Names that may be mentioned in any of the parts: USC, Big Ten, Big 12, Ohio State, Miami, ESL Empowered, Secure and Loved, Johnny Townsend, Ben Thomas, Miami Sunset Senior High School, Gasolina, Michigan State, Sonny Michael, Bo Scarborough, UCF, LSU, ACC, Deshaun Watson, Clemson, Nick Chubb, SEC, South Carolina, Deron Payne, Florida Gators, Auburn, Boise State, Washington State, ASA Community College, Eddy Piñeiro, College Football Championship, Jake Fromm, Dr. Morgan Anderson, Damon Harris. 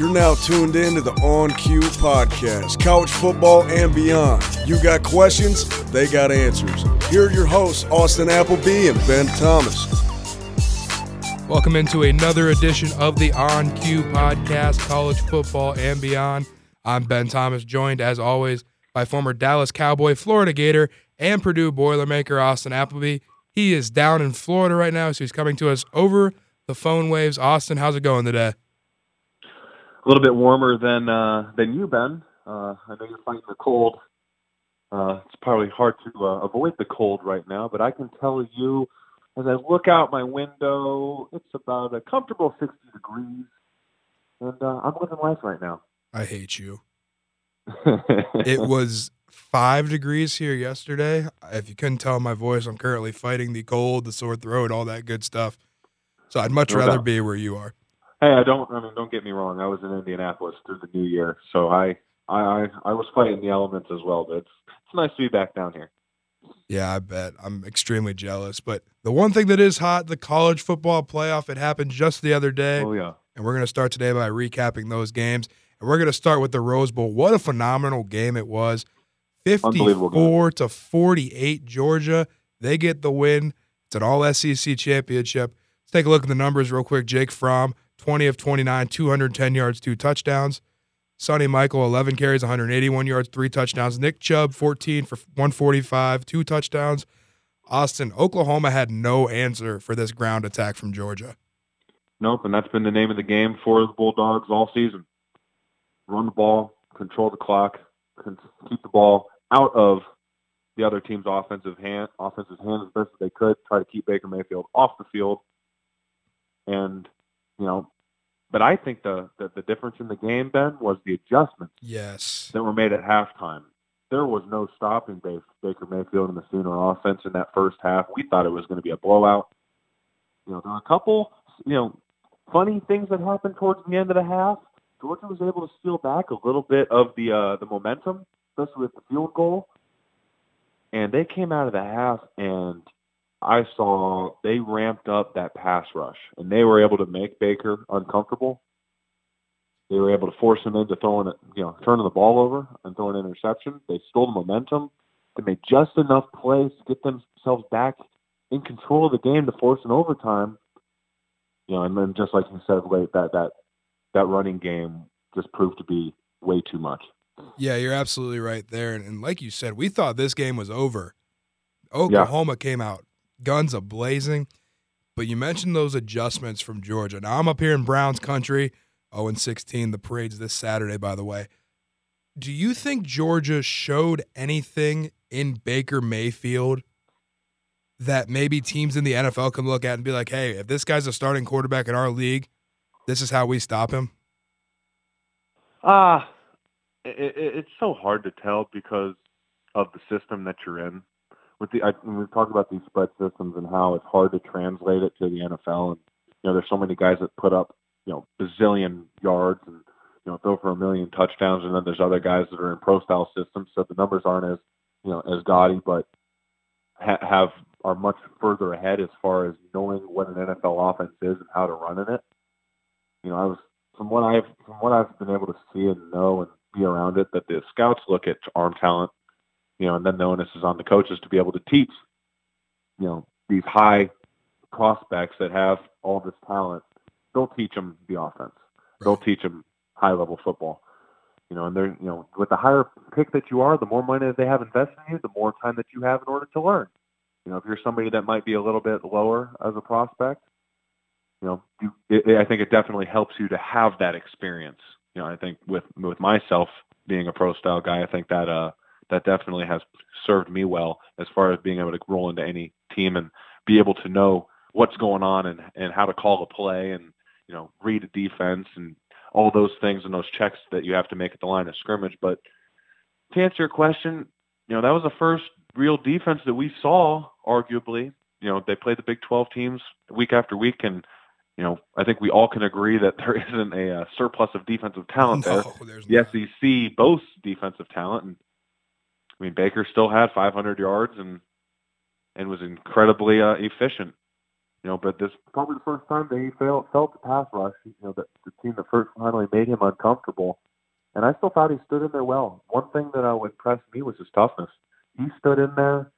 You're now tuned in to the On Cue podcast, college football and beyond. You got questions, they got answers. Here are your hosts, Austin Appleby and Ben Thomas. Welcome into another edition of the On Cue podcast, college football and beyond. I'm Ben Thomas, joined as always by former Dallas Cowboy, Florida Gator, and Purdue Boilermaker Austin Appleby. He is down in Florida right now, so he's coming to us over the phone waves. Austin, how's it going today? A little bit warmer than you, Ben. I know you're fighting the cold. It's probably hard to avoid the cold right now, but I can tell you, as I look out my window, it's about a comfortable 60 degrees, and I'm living life right now. I hate you. It was 5 degrees here yesterday. If you couldn't tell my voice, I'm currently fighting the cold, the sore throat, all that good stuff. So I'd much rather be where you are. Hey, don't get me wrong. I was in Indianapolis through the new year, so I was fighting the elements as well, but it's nice to be back down here. Yeah, I bet. I'm extremely jealous. But the one thing that is hot, the college football playoff, it happened just the other day. Oh, yeah. And we're going to start today by recapping those games. And we're going to start with the Rose Bowl. What a phenomenal game it was. 54-48, Georgia. They get the win. It's an all-SEC championship. Let's take a look at the numbers real quick. Jake Fromm, 20 of 29, 210 yards, 2 touchdowns. Sonny Michael, 11 carries, 181 yards, 3 touchdowns. Nick Chubb, 14 for 145, 2 touchdowns. Austin, Oklahoma had no answer for this ground attack from Georgia. Nope, and that's been the name of the game for the Bulldogs all season. Run the ball, control the clock, keep the ball out of the other team's offensive hands as best as they could, try to keep Baker Mayfield off the field. And, you know, but I think the difference in the game, Ben, was the adjustments that were made at halftime. There was no stopping Baker Mayfield and the Sooner offense in that first half. We thought it was going to be a blowout. You know, there were a couple, you know, funny things that happened towards the end of the half. Georgia was able to steal back a little bit of the momentum, especially with the field goal. And they came out of the half, and I saw they ramped up that pass rush, and they were able to make Baker uncomfortable. They were able to force him into turning the ball over and throwing an interception. They stole the momentum. They made just enough plays to get themselves back in control of the game to force an overtime. You know, and then just like you said, late that running game just proved to be way too much. Yeah, you're absolutely right there. And like you said, we thought this game was over. Oklahoma came out, guns a-blazing. But you mentioned those adjustments from Georgia. Now, I'm up here in Browns country, 0-16, the parade's this Saturday, by the way. Do you think Georgia showed anything in Baker Mayfield that maybe teams in the NFL can look at and be like, hey, if this guy's a starting quarterback in our league, this is how we stop him? It's so hard to tell because of the system that you're in. We've talked about these spread systems and how it's hard to translate it to the NFL. And you know, there's so many guys that put up, you know, bazillion yards and, you know, throw for 1,000,000 touchdowns, and then there's other guys that are in pro-style systems, so the numbers aren't as, you know, as gaudy, but are much further ahead as far as knowing what an NFL offense is and how to run in it. You know, from what I've been able to see and know and be around it, that the scouts look at arm talent, you know, and then the onus is on the coaches to be able to teach, you know, these high prospects that have all this talent. They'll teach them the offense. Right. They'll teach them high-level football. You know, and they're, you know, with the higher pick that you are, the more money that they have invested in you, the more time that you have in order to learn. You know, if you're somebody that might be a little bit lower as a prospect, you know, I think it definitely helps you to have that experience. You know, I think with myself being a pro-style guy, I think that that definitely has served me well as far as being able to roll into any team and be able to know what's going on and how to call a play and, you know, read a defense and all those things and those checks that you have to make at the line of scrimmage. But to answer your question, you know, that was the first real defense that we saw, arguably. You know, they played the Big 12 teams week after week, and you know, I think we all can agree that there isn't a surplus of defensive talent there. The SEC boasts defensive talent, and I mean Baker still had 500 yards and was incredibly efficient. But this probably the first time they felt the pass rush. That the team that first finally made him uncomfortable, and I still thought he stood in there well. One thing that impressed me was his toughness. He stood in there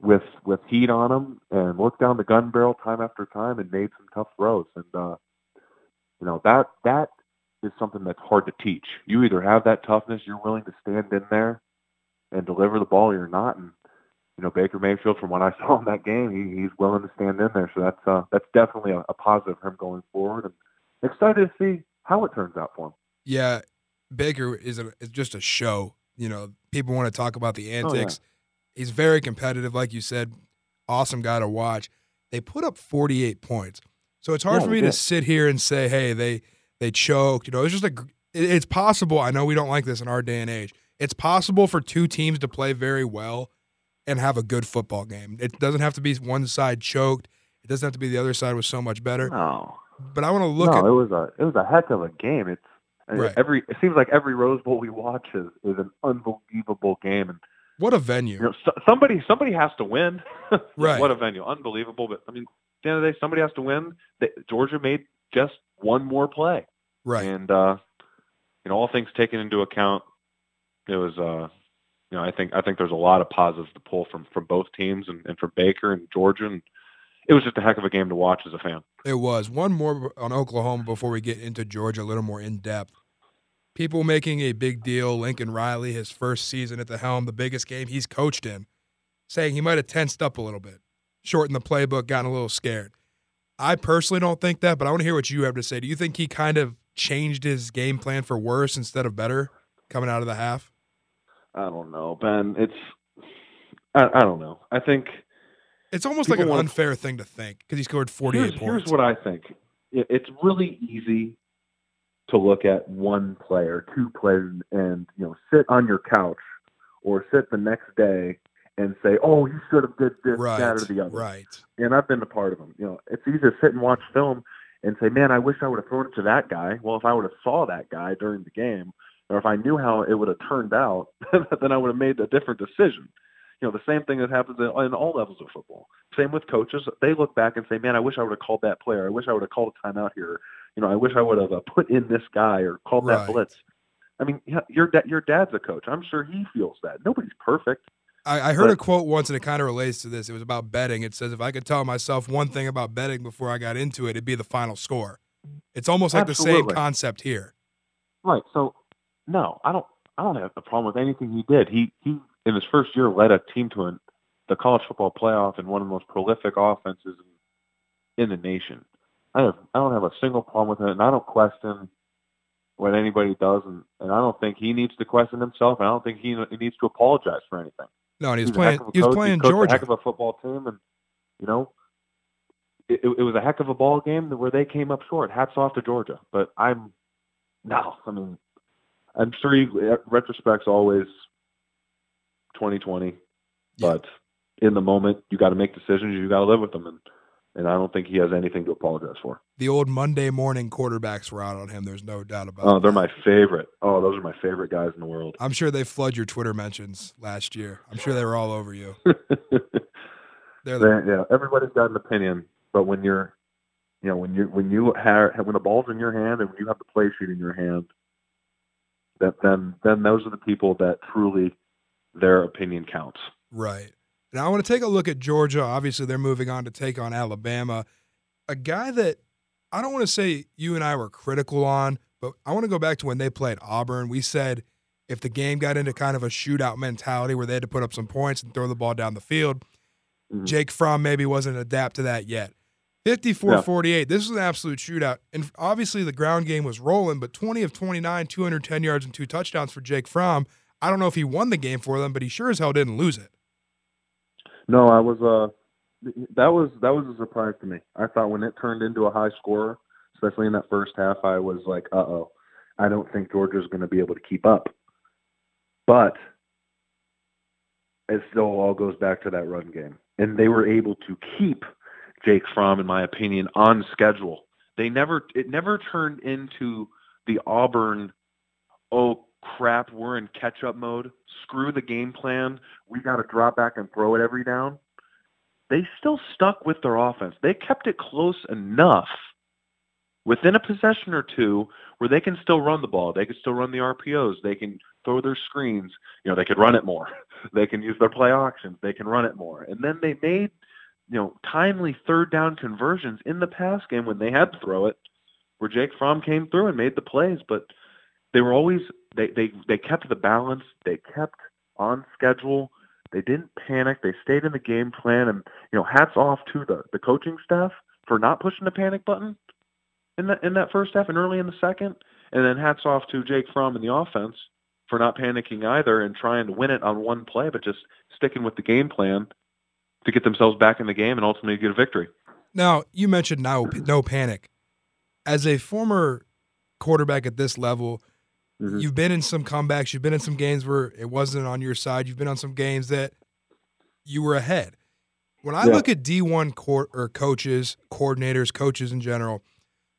with heat on him and looked down the gun barrel time after time and made some tough throws. And that is something that's hard to teach. You either have that toughness, you're willing to stand in there and deliver the ball, or you're not. And Baker Mayfield, from what I saw in that game, he's willing to stand in there. So that's definitely a positive for him going forward. And excited to see how it turns out for him. Yeah, Baker is just a show. People want to talk about the antics. Oh, yeah. He's very competitive, like you said. Awesome guy to watch. They put up 48 points. So it's hard for me to sit here and say, hey, they choked. It's just it's possible. I know we don't like this in our day and age. It's possible for two teams to play very well and have a good football game. It doesn't have to be one side choked. It doesn't have to be the other side was so much better. No. But I want to look at it was a heck of a game. It seems like every Rose Bowl we watch is an unbelievable game. And what a venue. Somebody has to win. Right. What a venue. Unbelievable. But I mean, at the end of the day, somebody has to win. Georgia made just one more play. Right. And all things taken into account, it was I think there's a lot of positives to pull from both teams and from Baker and Georgia. And it was just a heck of a game to watch as a fan. It was. One more on Oklahoma before we get into Georgia a little more in depth. People making a big deal, Lincoln Riley, his first season at the helm, the biggest game he's coached in, saying he might have tensed up a little bit, shortened the playbook, gotten a little scared. I personally don't think that, but I want to hear what you have to say. Do you think he kind of changed his game plan for worse instead of better coming out of the half? I don't know, Ben. I don't know. I think it's almost like an unfair thing to think because he scored 48 points. Here's what I think. It's really easy to look at one player, two players, and sit on your couch or sit the next day and say, "Oh, you should have did this, that, or the other." Right. And I've been a part of them. It's easy to sit and watch film and say, "Man, I wish I would have thrown it to that guy." Well, if I would have saw that guy during the game, or if I knew how it would have turned out, then I would have made a different decision. The same thing that happens in all levels of football. Same with coaches. They look back and say, man, I wish I would have called that player. I wish I would have called a timeout here. I wish I would have put in this guy or called that blitz. I mean, your dad's a coach. I'm sure he feels that. Nobody's perfect. I heard a quote once, and it kind of relates to this. It was about betting. It says, if I could tell myself one thing about betting before I got into it, it'd be the final score. It's almost like the same concept here. Right, so no, I don't have a problem with anything he did. He in his first year led a team to the college football playoff and one of the most prolific offenses in the nation. I don't have a single problem with it, and I don't question what anybody does, and I don't think he needs to question himself, and I don't think he needs to apologize for anything. No, and he was playing Georgia, a heck of a football team, and it was a heck of a ball game where they came up short. Hats off to Georgia, but I'm sure retrospect's always 2020, but in the moment, you got to make decisions. You got to live with them, and I don't think he has anything to apologize for. The old Monday morning quarterbacks were out on him. There's no doubt about it. Oh, they're my favorite. Oh, those are my favorite guys in the world. I'm sure they flood your Twitter mentions last year. I'm sure they were all over you. Everybody's got an opinion, but when when the ball's in your hand and when you have the play sheet in your hand, then those are the people that truly their opinion counts. Right. And I want to take a look at Georgia. Obviously, they're moving on to take on Alabama. A guy that I don't want to say you and I were critical on, but I want to go back to when they played Auburn. We said if the game got into kind of a shootout mentality where they had to put up some points and throw the ball down the field, Jake Fromm maybe wasn't adapted to that yet. 54-48, this was an absolute shootout. And obviously the ground game was rolling, but 20 of 29, 210 yards and 2 touchdowns for Jake Fromm. I don't know if he won the game for them, but he sure as hell didn't lose it. No, I was that was a surprise to me. I thought when it turned into a high score, especially in that first half, I was like, uh-oh, I don't think Georgia's going to be able to keep up. But it still all goes back to that run game. And they were able to keep Jake Fromm, in my opinion, on schedule. It never turned into the Auburn, oh crap, we're in catch-up mode. Screw the game plan. We got to drop back and throw it every down. they still stuck with their offense. They kept it close enough within a possession or two where they can still run the ball. They can still run the RPOs. They can throw their screens. You know, they could run it more. They can use their play auctions. They can run it more. And then they made, you know, timely third down conversions in the pass game when they had to throw it, where Jake Fromm came through and made the plays. But they were always, they kept the balance. They kept on schedule. They didn't panic. They stayed in the game plan. And, you know, hats off to the coaching staff for not pushing the panic button in that first half and early in the second. And then hats off to Jake Fromm and the offense for not panicking either and trying to win it on one play, but just sticking with the game plan to get themselves back in the game and ultimately get a victory. Now, you mentioned no panic. As a former quarterback at this level, mm-hmm. You've been in some comebacks. You've been in some games where it wasn't on your side. You've been on some games that you were ahead. When I look at D1 coaches, coordinators, coaches in general,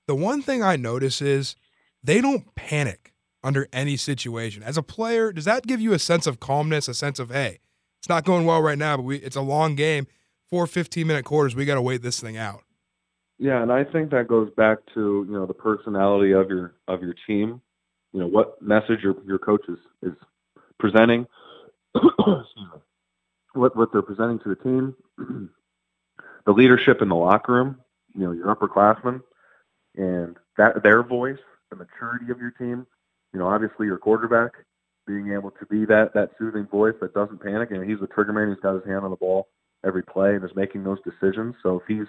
the one thing I notice is they don't panic under any situation. As a player, does that give you a sense of calmness, a sense of, hey, it's not going well right now, but it's a long game, 4 15-minute quarters, we got to wait this thing out? Yeah, and I think that goes back to, you know, the personality of your team. You know, what message your coach is presenting, what they're presenting to the team, the leadership in the locker room, you know, your upperclassmen, and that their voice, the maturity of your team, you know, obviously your quarterback being able to be that soothing voice that doesn't panic. And he's the trigger man. He's got his hand on the ball every play and is making those decisions. So if he's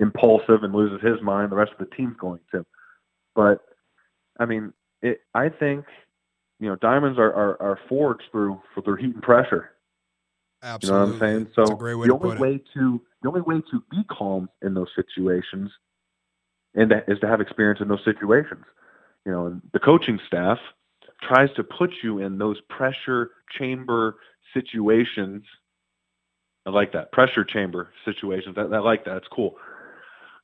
impulsive and loses his mind, the rest of the team's going to. But, I mean, I think, you know, diamonds are forged through heat and pressure. Absolutely. You know what I'm saying? So the only way to be calm in those situations and is to have experience in those situations. You know, and the coaching staff tries to put you in those pressure chamber situations. I like that. Pressure chamber situations. I like that. It's cool.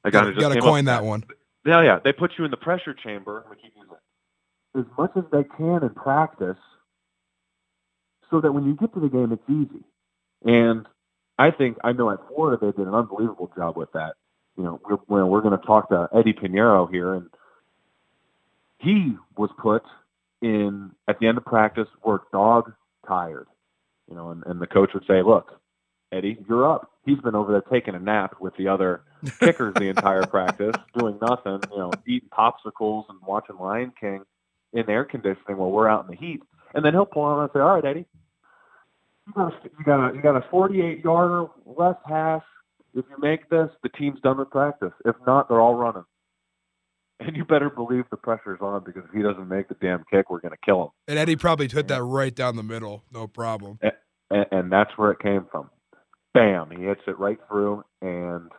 I gotta coin that one. Yeah. They put you in the pressure chamber. I'm gonna keep using that. As much as they can in practice so that when you get to the game, it's easy. And I know at Florida, they did an unbelievable job with that. You know, we're going to talk to Eddy Piñeiro here, and he was put in at the end of practice, work dog tired, you know, and the coach would say, look, Eddy, you're up. He's been over there taking a nap with the other kickers the entire practice, doing nothing, you know, eating popsicles and watching Lion King in air conditioning while we're out in the heat. And then he'll pull on and say, all right, Eddy, you got a 48-yarder left hash. If you make this, the team's done with practice. If not, they're all running. And you better believe the pressure's on, because if he doesn't make the damn kick, we're going to kill him. And Eddy probably hit that right down the middle, no problem. And that's where it came from. Bam, he hits it right through. And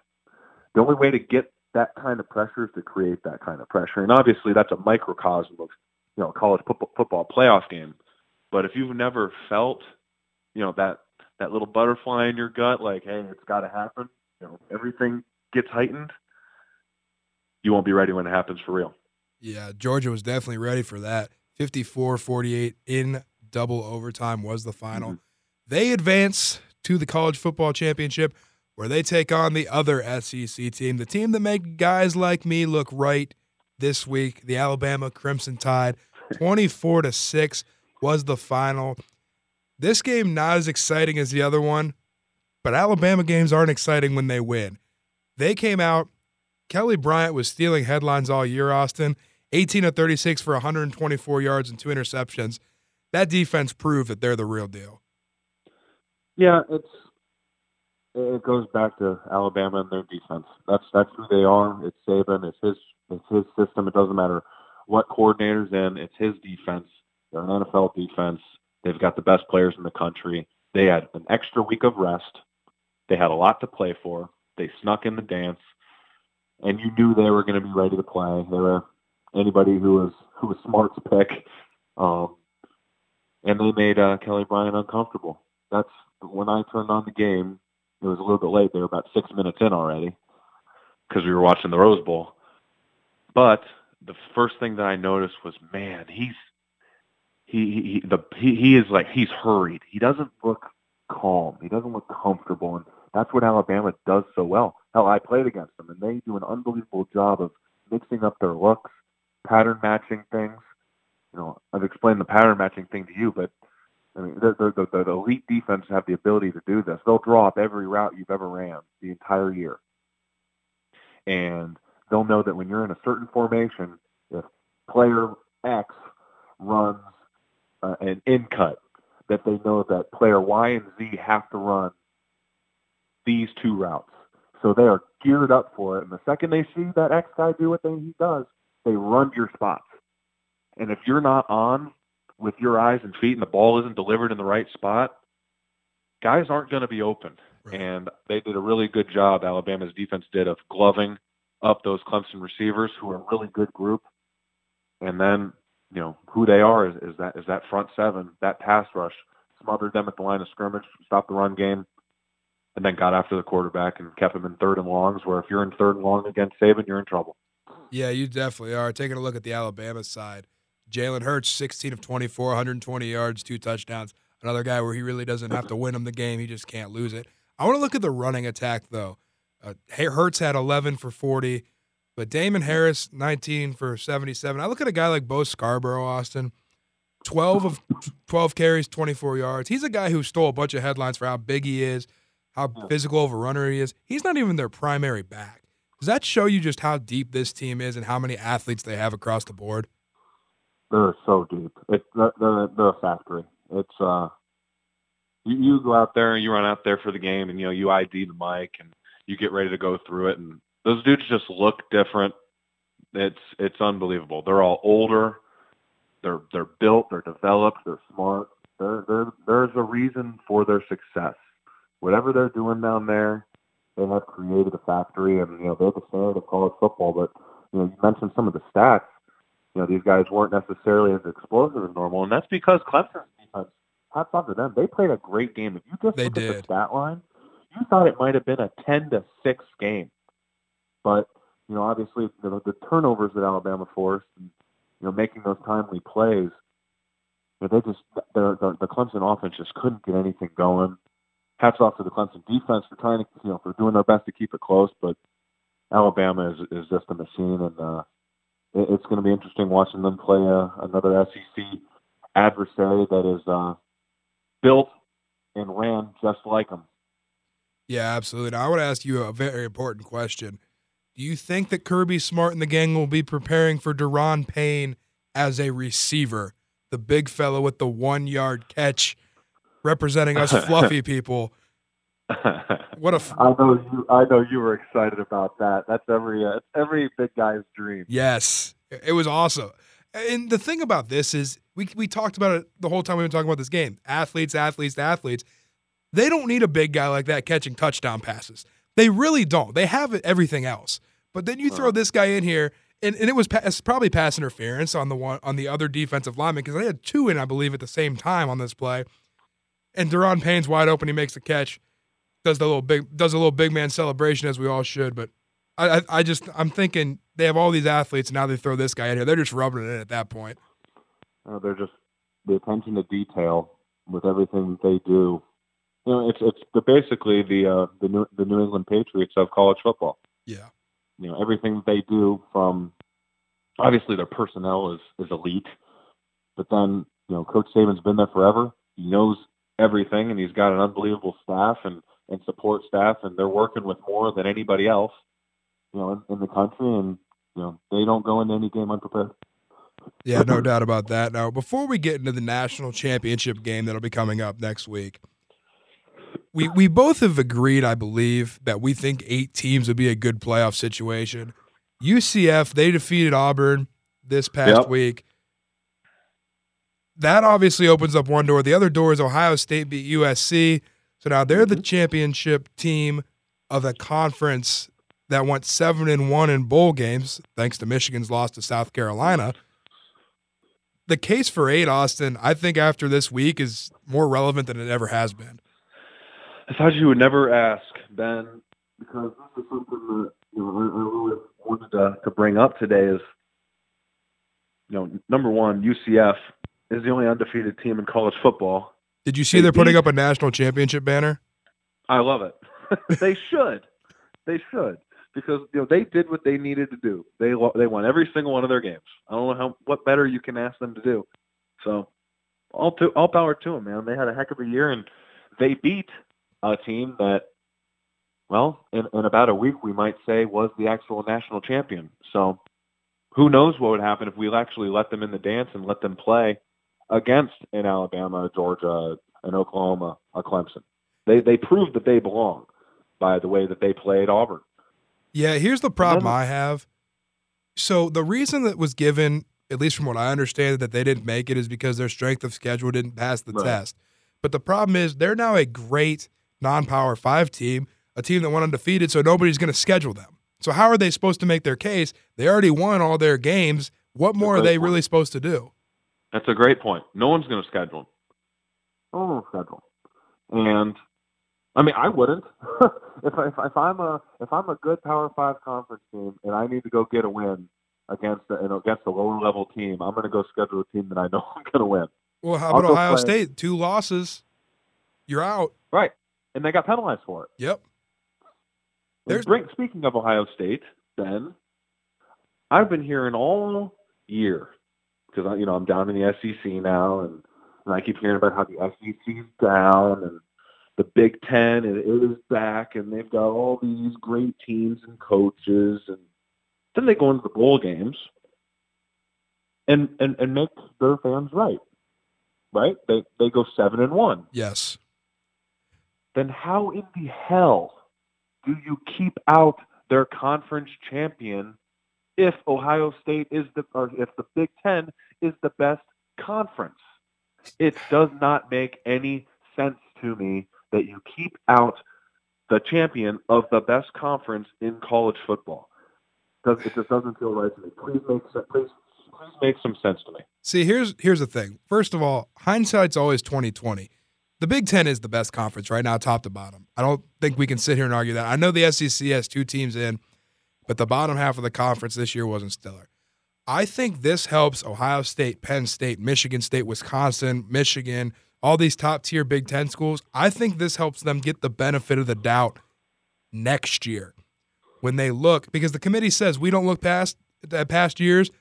the only way to get that kind of pressure is to create that kind of pressure. And obviously that's a microcosm of, you know, college football playoff game. But if you've never felt, you know, that little butterfly in your gut, like, hey, it's got to happen, you know, everything gets heightened, you won't be ready when it happens for real. Yeah, Georgia was definitely ready for that. 54-48 in double overtime was the final. Mm-hmm. They advance to the College Football Championship, where they take on the other SEC team, the team that made guys like me look right this week, the Alabama Crimson Tide. 24-6 was the final. This game not as exciting as the other one, but Alabama games aren't exciting when they win. They came out. Kelly Bryant was stealing headlines all year, Austin. 18 of 36 for 124 yards and 2 interceptions. That defense proved that they're the real deal. Yeah, it goes back to Alabama and their defense. That's who they are. It's Saban. It's his system. It doesn't matter what coordinator's in. It's his defense. They're an NFL defense. They've got the best players in the country. They had an extra week of rest. They had a lot to play for. They snuck in the dance, and you knew they were going to be ready to play. They were anybody who was smart's pick, and they made Kelly Bryant uncomfortable. That's when I turned on the game. It was a little bit late. They were about 6 minutes in already because we were watching the Rose Bowl. But the first thing that I noticed was, man, he is like, he's hurried. He doesn't look calm. He doesn't look comfortable. And That's what Alabama does so well. Hell, I played against them, and they do an unbelievable job of mixing up their looks, pattern matching things. You know, I've explained the pattern matching thing to you, but I mean, the elite defenses have the ability to do this. They'll draw up every route you've ever ran the entire year. And they'll know that when you're in a certain formation, if player X runs an in cut, that they know that player Y and Z have to run these two routes. So they are geared up for it. And the second they see that X guy do what he does, they run your spots. And if you're not on with your eyes and feet and the ball isn't delivered in the right spot, guys aren't going to be open. Right. And they did a really good job, Alabama's defense did, of gloving up those Clemson receivers who are a really good group. And then, you know, who they are is that front seven, that pass rush, smothered them at the line of scrimmage, stopped the run game, and then got after the quarterback and kept him in third and longs, where if you're in third and long against Saban, you're in trouble. Yeah, you definitely are. Taking a look at the Alabama side, Jalen Hurts, 16 of 24, 120 yards, 2 touchdowns. Another guy where he really doesn't have to win him the game. He just can't lose it. I want to look at the running attack, though. Hurts had 11 for 40, but Damon Harris, 19 for 77. I look at a guy like Bo Scarborough, Austin, 12 of 12 carries, 24 yards. He's a guy who stole a bunch of headlines for how big he is, how physical of a runner he is. He's not even their primary back. Does that show you just how deep this team is and how many athletes they have across the board? They're so deep. They're a factory. It's you go out there and you run out there for the game, and you know you ID the mic and you get ready to go through it. And those dudes just look different. It's unbelievable. They're all older. They're built. They're developed. They're smart. There's a reason for their success. Whatever they're doing down there, they have created a factory, and you know they're the standard of college football. But you know you mentioned some of the stats. You know, these guys weren't necessarily as explosive as normal, and that's because Clemson's defense, hats off to them, they played a great game. If you just look at the stat line, you thought it might have been a 10-6 game. But, you know, obviously the turnovers that Alabama forced, and, you know, making those timely plays, but the Clemson offense just couldn't get anything going. Hats off to the Clemson defense for trying to, you know, for doing their best to keep it close, but Alabama is just a machine, and it's going to be interesting watching them play another SEC adversary that is built and ran just like them. Yeah, absolutely. Now, I want to ask you a very important question. Do you think that Kirby Smart and the gang will be preparing for Deron Payne as a receiver, the big fellow with the 1-yard catch representing us fluffy people? I know you were excited about that. That's every big guy's dream. Yes, it was awesome. And the thing about this is we talked about it the whole time we've been talking about this game. Athletes. They don't need a big guy like that catching touchdown passes. They really don't. They have everything else. But then you throw this guy in here, and it was probably pass interference on the other defensive lineman, because they had 2 in, I believe, at the same time on this play. And Deron Payne's wide open. He makes the catch. Does a little big man celebration, as we all should, but I'm thinking they have all these athletes, and now they throw this guy in here. They're just rubbing it in at that point. They're just the attention to detail with everything that they do. You know, it's basically the New England Patriots of college football. Yeah, you know everything that they do, from obviously their personnel is elite, but then you know Coach Saban's been there forever. He knows everything, and he's got an unbelievable staff and support staff, and they're working with more than anybody else, you know, in the country, and, you know, they don't go into any game unprepared. Yeah, no doubt about that. Now, before we get into the national championship game that'll be coming up next week, we both have agreed, I believe, that we think 8 teams would be a good playoff situation. UCF, they defeated Auburn this past week. That obviously opens up one door. The other door is Ohio State beat USC. So now they're the championship team of a conference that went 7-1 in bowl games, thanks to Michigan's loss to South Carolina. The case for 8, Austin, I think after this week is more relevant than it ever has been. I thought you would never ask, Ben, because this is something that you know, I really wanted to bring up today is, you know, number one, UCF is the only undefeated team in college football. Did you see they're putting up a national championship banner? I love it. They should, because they did what they needed to do. They won every single one of their games. I don't know what better you can ask them to do. So all power to them, man. They had a heck of a year, and they beat a team that, well, in about a week we might say was the actual national champion. So who knows what would happen if we actually let them in the dance and let them play against an Alabama, Georgia, an Oklahoma, a Clemson. They proved that they belong by the way that they played Auburn. Yeah, here's the problem I have. So the reason that was given, at least from what I understand, that they didn't make it is because their strength of schedule didn't pass the test. But the problem is they're now a great non-Power 5 team, a team that went undefeated, so nobody's going to schedule them. So how are they supposed to make their case? They already won all their games. What more are they really supposed to do? That's a great point. No one's going to schedule them. No one will schedule them. And, I mean, I wouldn't. if I'm a good Power 5 conference team and I need to go get a win against a lower-level team, I'm going to go schedule a team that I know I'm going to win. Well, how about Ohio State? 2 losses. You're out. Right. And they got penalized for it. Yep. Speaking of Ohio State, Ben, I've been hearing all year, because I'm down in the SEC now, and I keep hearing about how the SEC is down, and the Big Ten is back, and they've got all these great teams and coaches, and then they go into the bowl games and make their fans right? They go 7-1. Yes. Then how in the hell do you keep out their conference champion if Ohio State if the Big Ten is the best conference? It does not make any sense to me that you keep out the champion of the best conference in college football. It just doesn't feel right to me. Please make some sense to me. See, here's the thing. First of all, hindsight's always 20/20. The Big Ten is the best conference right now, top to bottom. I don't think we can sit here and argue that. I know the SEC has 2 teams in, but the bottom half of the conference this year wasn't stellar. I think this helps Ohio State, Penn State, Michigan State, Wisconsin, Michigan, all these top-tier Big Ten schools. I think this helps them get the benefit of the doubt next year when they look, because the committee says we don't look past years.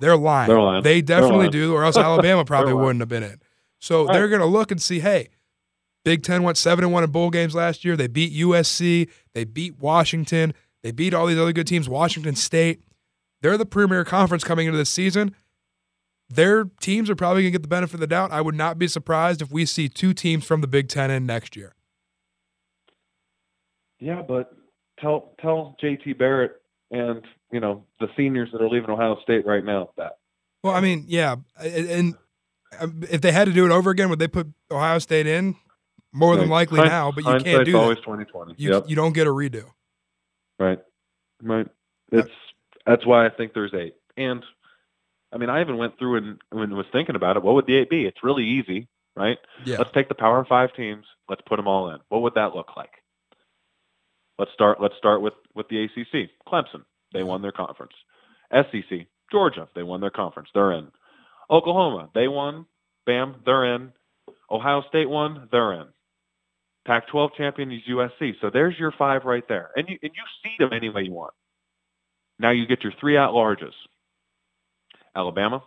They're lying. They definitely do, or else Alabama probably wouldn't have been in. So they're going to look and see, hey, Big Ten went 7-1 in bowl games last year. They beat USC. They beat Washington. They beat all these other good teams, Washington State. They're the premier conference coming into this season. Their teams are probably going to get the benefit of the doubt. I would not be surprised if we see 2 teams from the Big Ten in next year. Yeah, but tell J.T. Barrett and, the seniors that are leaving Ohio State right now that. Well, I mean, yeah, and if they had to do it over again, would they put Ohio State in? More than likely now, but you can't do that. Always 20/20. You don't get a redo. Right. That's why I think there's 8. And, I mean, I even went through and was thinking about it. What would the 8 be? It's really easy, right? Yeah. Let's take the Power 5 teams. Let's put them all in. What would that look like? Let's start with the ACC. Clemson, they won their conference. SEC, Georgia, they won their conference. They're in. Oklahoma, they won. Bam, they're in. Ohio State won, they're in. Pac-12 champion is USC. So there's your 5 right there. And you see them any way you want. Now you get your 3 at-larges. Alabama,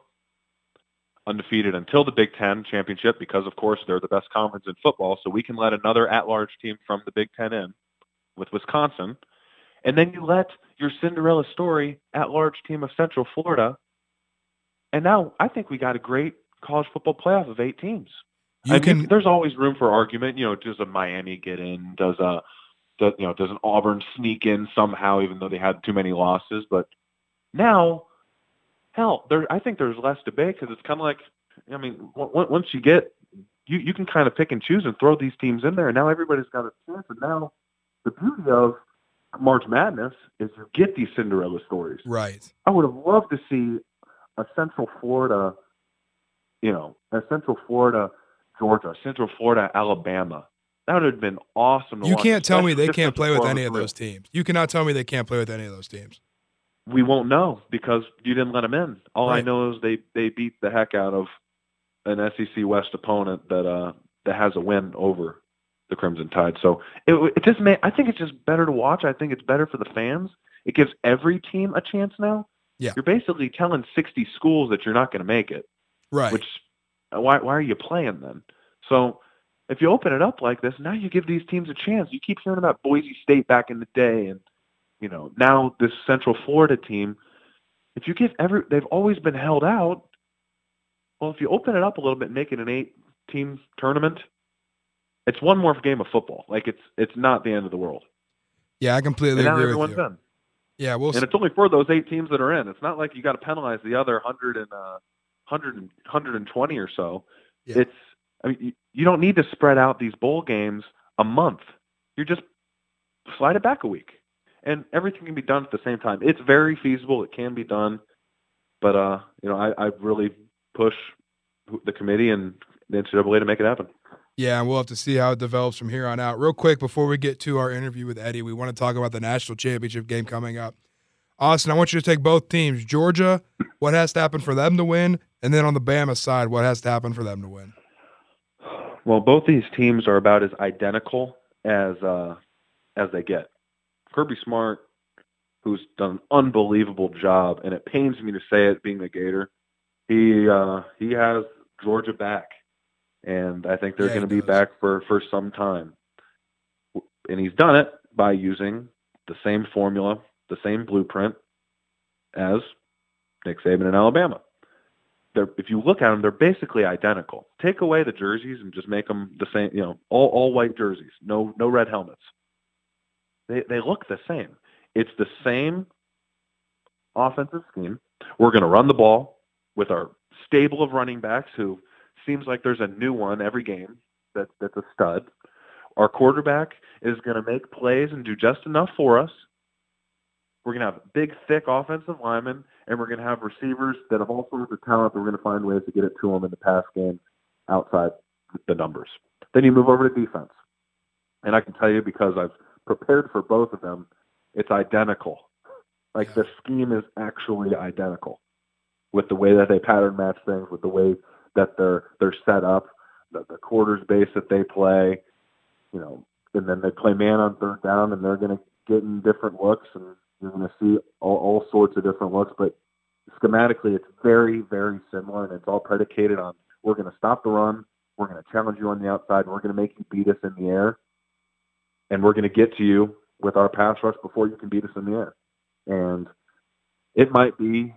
undefeated until the Big Ten championship because, of course, they're the best conference in football, so we can let another at-large team from the Big Ten in with Wisconsin. And then you let your Cinderella story at-large team of Central Florida. And now I think we got a great college football playoff of 8 teams. There's always room for argument. Does a Miami get in? Does an Auburn sneak in somehow, even though they had too many losses? But now, I think there's less debate because it's kind of like, once you get, you can kind of pick and choose and throw these teams in there, and now everybody's got a chance. And now the beauty of March Madness is you get these Cinderella stories. Right. I would have loved to see a Central Florida, Georgia, Central Florida, Alabama. That would have been awesome. You can't tell me they can't play with any of those teams. You cannot tell me they can't play with any of those teams. We won't know because you didn't let them in. All I know is they beat the heck out of an SEC West opponent that has a win over the Crimson Tide. So it just may, I think it's just better to watch. I think it's better for the fans. It gives every team a chance now. Yeah. You're basically telling 60 schools that you're not going to make it. Right. Which, why are you playing then? So if you open it up like this, now you give these teams a chance. You keep hearing about Boise State back in the day, and you know, now this Central Florida team. If you give they've always been held out. Well, if you open it up a little bit and make it an 8-team tournament, it's one more game of football. Like it's not the end of the world. Yeah, I completely agree with you. Done. Yeah, and it's only for those 8 teams that are in. It's not like you got to penalize the other 120 or so. Yeah. It's, I mean, you don't need to spread out these bowl games a month. You just slide it back a week, and everything can be done at the same time. It's very feasible. It can be done, but you know, I really push the committee and the NCAA to make it happen. Yeah, and we'll have to see how it develops from here on out. Real quick, before we get to our interview with Eddy, we want to talk about the national championship game coming up. Austin, I want you to take both teams. Georgia, what has to happen for them to win? And then on the Bama side, what has to happen for them to win? Well, both these teams are about as identical as they get. Kirby Smart, who's done an unbelievable job, and it pains me to say it being a Gator, he has Georgia back. And I think they're going to be back for some time. And he's done it by using the same formula, the same blueprint as Nick Saban in Alabama. If you look at them, they're basically identical. Take away the jerseys and just make them the same, you know, all white jerseys, no red helmets. They look the same. It's the same offensive scheme. We're going to run the ball with our stable of running backs who – seems like there's a new one every game that's a stud. Our quarterback is going to make plays and do just enough for us. We're going to have big, thick offensive linemen, and we're going to have receivers that have all sorts of talent. We're going to find ways to get it to them in the pass game outside the numbers. Then you move over to defense. And I can tell you, because I've prepared for both of them, it's identical. Like the scheme is actually identical with the way that they pattern match things, with the way that they're set up, the quarters base that they play, you know, and then they play man on third down, and they're going to get in different looks, and you're going to see all sorts of different looks. But schematically, it's very, very similar, and it's all predicated on we're going to stop the run, we're going to challenge you on the outside, and we're going to make you beat us in the air, and we're going to get to you with our pass rush before you can beat us in the air. And it might be,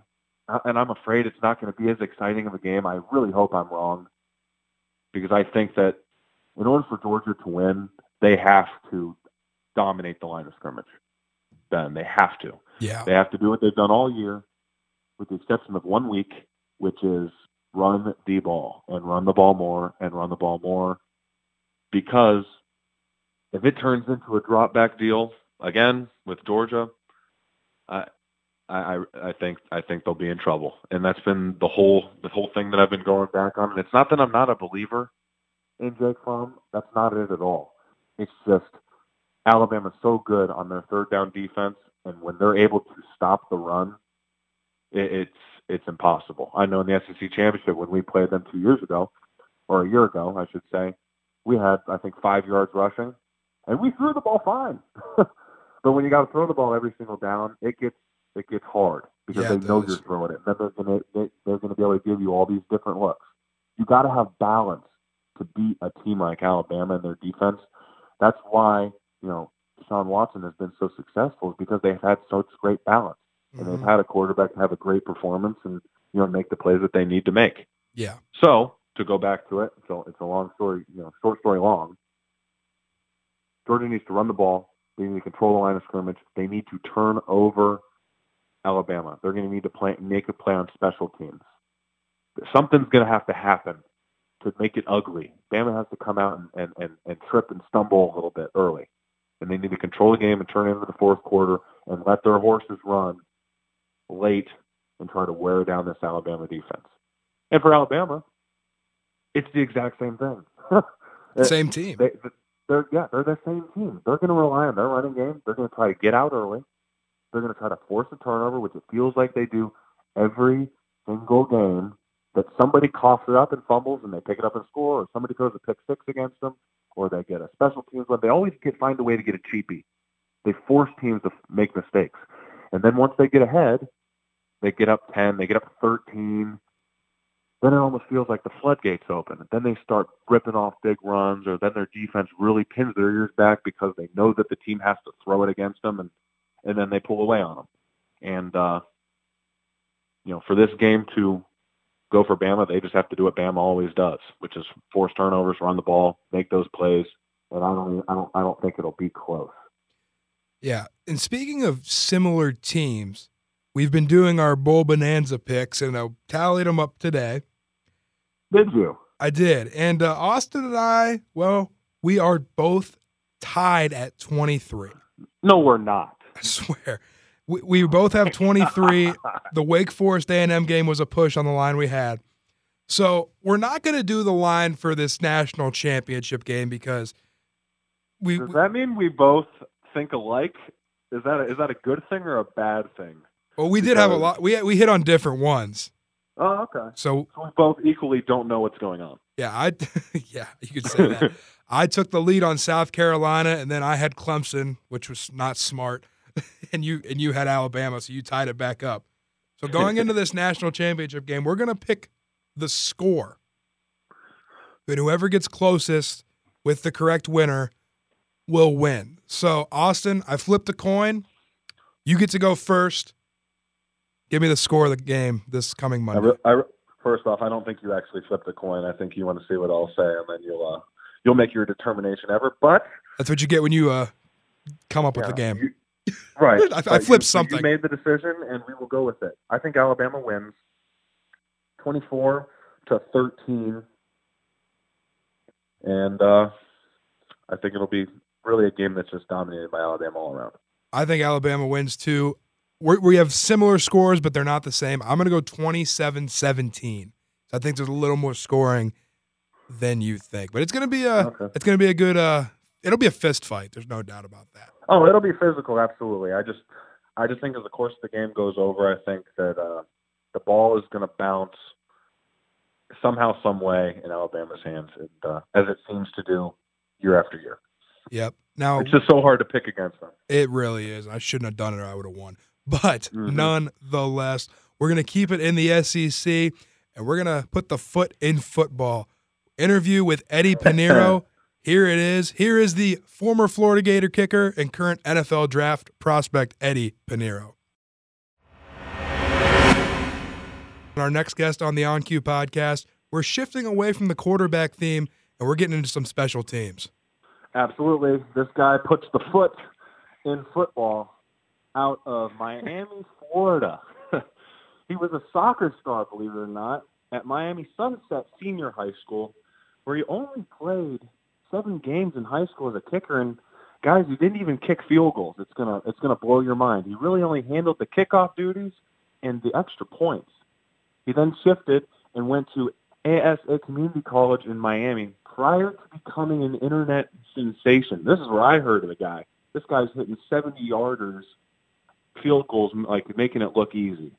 and I'm afraid it's not going to be as exciting of a game. I really hope I'm wrong, because I think that in order for Georgia to win, they have to dominate the line of scrimmage. Then they have to. Yeah. They have to do what they've done all year, with the exception of 1 week, which is run the ball and run the ball more and run the ball more. Because if it turns into a drop back deal again with Georgia, I think they'll be in trouble, and that's been the whole thing that I've been going back on. And it's not that I'm not a believer in Jake Fromm. That's not it at all. It's just Alabama's so good on their third down defense, and when they're able to stop the run, it's impossible. I know in the SEC Championship when we played them 2 years ago, or a year ago, I should say, we had I think 5 yards rushing, and we threw the ball fine. But when you got to throw the ball every single down, it gets hard, because they know you're throwing it. And then they're going to be able to give you all these different looks. You got to have balance to beat a team like Alabama and their defense. That's why, you know, Deshaun Watson has been so successful, is because they've had such great balance. And they've had a quarterback have a great performance and, you know, make the plays that they need to make. Yeah. So, to go back to it, so it's a long story, you know, short story long. Georgia needs to run the ball. They need to control the line of scrimmage. They need to turn over Alabama. They're going to need to make a play on special teams. Something's going to happen to make it ugly. Bama has to come out and trip and stumble a little bit early. And they need to control the game and turn into the fourth quarter and let their horses run late and try to wear down this Alabama defense. And for Alabama, it's the exact same thing. Same team. They're the same team. They're going to rely on their running game. They're going to try to get out early. They're going to try to force a turnover, which it feels like they do every single game, that somebody coughs it up and fumbles and they pick it up and score, or somebody throws a pick six against them or they get a special teams one. They always can find a way to get a cheapie. They force teams to make mistakes. And then once they get ahead, they get up 10, they get up 13. Then it almost feels like the floodgates open. And then they start ripping off big runs, or then their defense really pins their ears back because they know that the team has to throw it against them, and then they pull away on them. And, you know, for this game to go for Bama, they just have to do what Bama always does, which is force turnovers, run the ball, make those plays. And I don't think it'll be close. Yeah. And speaking of similar teams, we've been doing our Bowl Bonanza picks, and I tallied them up today. Did you? I did. And Austin and I, well, we are both tied at 23. No, we're not. I swear. We both have 23. The Wake Forest A&M game was a push on the line we had. So we're not going to do the line for this national championship game because we— Does that mean we both think alike? Is that a good thing or a bad thing? Well, we did have a lot. We hit on different ones. Oh, okay. So we both equally don't know what's going on. Yeah, yeah, you could say that. I took the lead on South Carolina, and then I had Clemson, which was not smart. And you had Alabama, so you tied it back up. So going into this national championship game, we're going to pick the score. And whoever gets closest with the correct winner will win. So, Austin, I flipped a coin. You get to go first. Give me the score of the game this coming Monday. First off, I don't think you actually flipped a coin. I think you want to see what I'll say, and then you'll make your determination ever. But that's what you get when you come up with the game. Right. I flipped something. You made the decision, and we will go with it. I think Alabama wins 24-13, and I think it'll be really a game that's just dominated by Alabama all around. I think Alabama wins, too. We have similar scores, but they're not the same. I'm going to go 27-17. So I think there's a little more scoring than you think. But it's going to be a good it'll be a fist fight. There's no doubt about that. Oh, it'll be physical, absolutely. I just think as the course of the game goes over, I think that the ball is going to bounce somehow, some way in Alabama's hands, and, as it seems to do year after year. Yep. Now it's just so hard to pick against them. It really is. I shouldn't have done it, or I would have won. But nonetheless, we're going to keep it in the SEC, and we're going to put the foot in football. Interview with Eddy Piñeiro. Here it is. Here is the former Florida Gator kicker and current NFL draft prospect, Eddy Piñeiro. Our next guest on the On Cue podcast, we're shifting away from the quarterback theme, and we're getting into some special teams. Absolutely. This guy puts the foot in football out of Miami, Florida. He was a soccer star, believe it or not, at Miami Sunset Senior High School, where he only played 7 games in high school as a kicker, and guys, he didn't even kick field goals. It's gonna blow your mind. He really only handled the kickoff duties and the extra points. He then shifted and went to ASA Community College in Miami prior to becoming an internet sensation. This is where I heard of the guy. This guy's hitting 70-yarders, field goals, like making it look easy.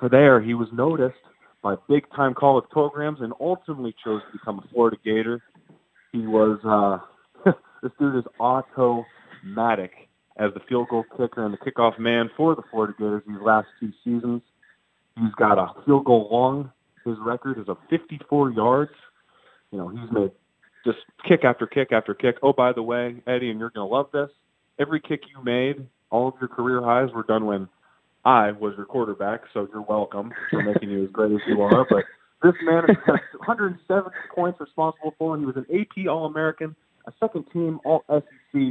For there, he was noticed by big-time college programs and ultimately chose to become a Florida Gator. He was, this dude is automatic as the field goal kicker and the kickoff man for the Florida Gators these last 2 seasons. He's got a field goal long. His record is of 54 yards. You know, he's made just kick after kick after kick. Oh, by the way, Eddie, and you're going to love this, every kick you made, all of your career highs were done when I was your quarterback, so you're welcome for making you as great as you are, but this man has 107 points responsible for, and he was an AP All-American, a second-team All-SEC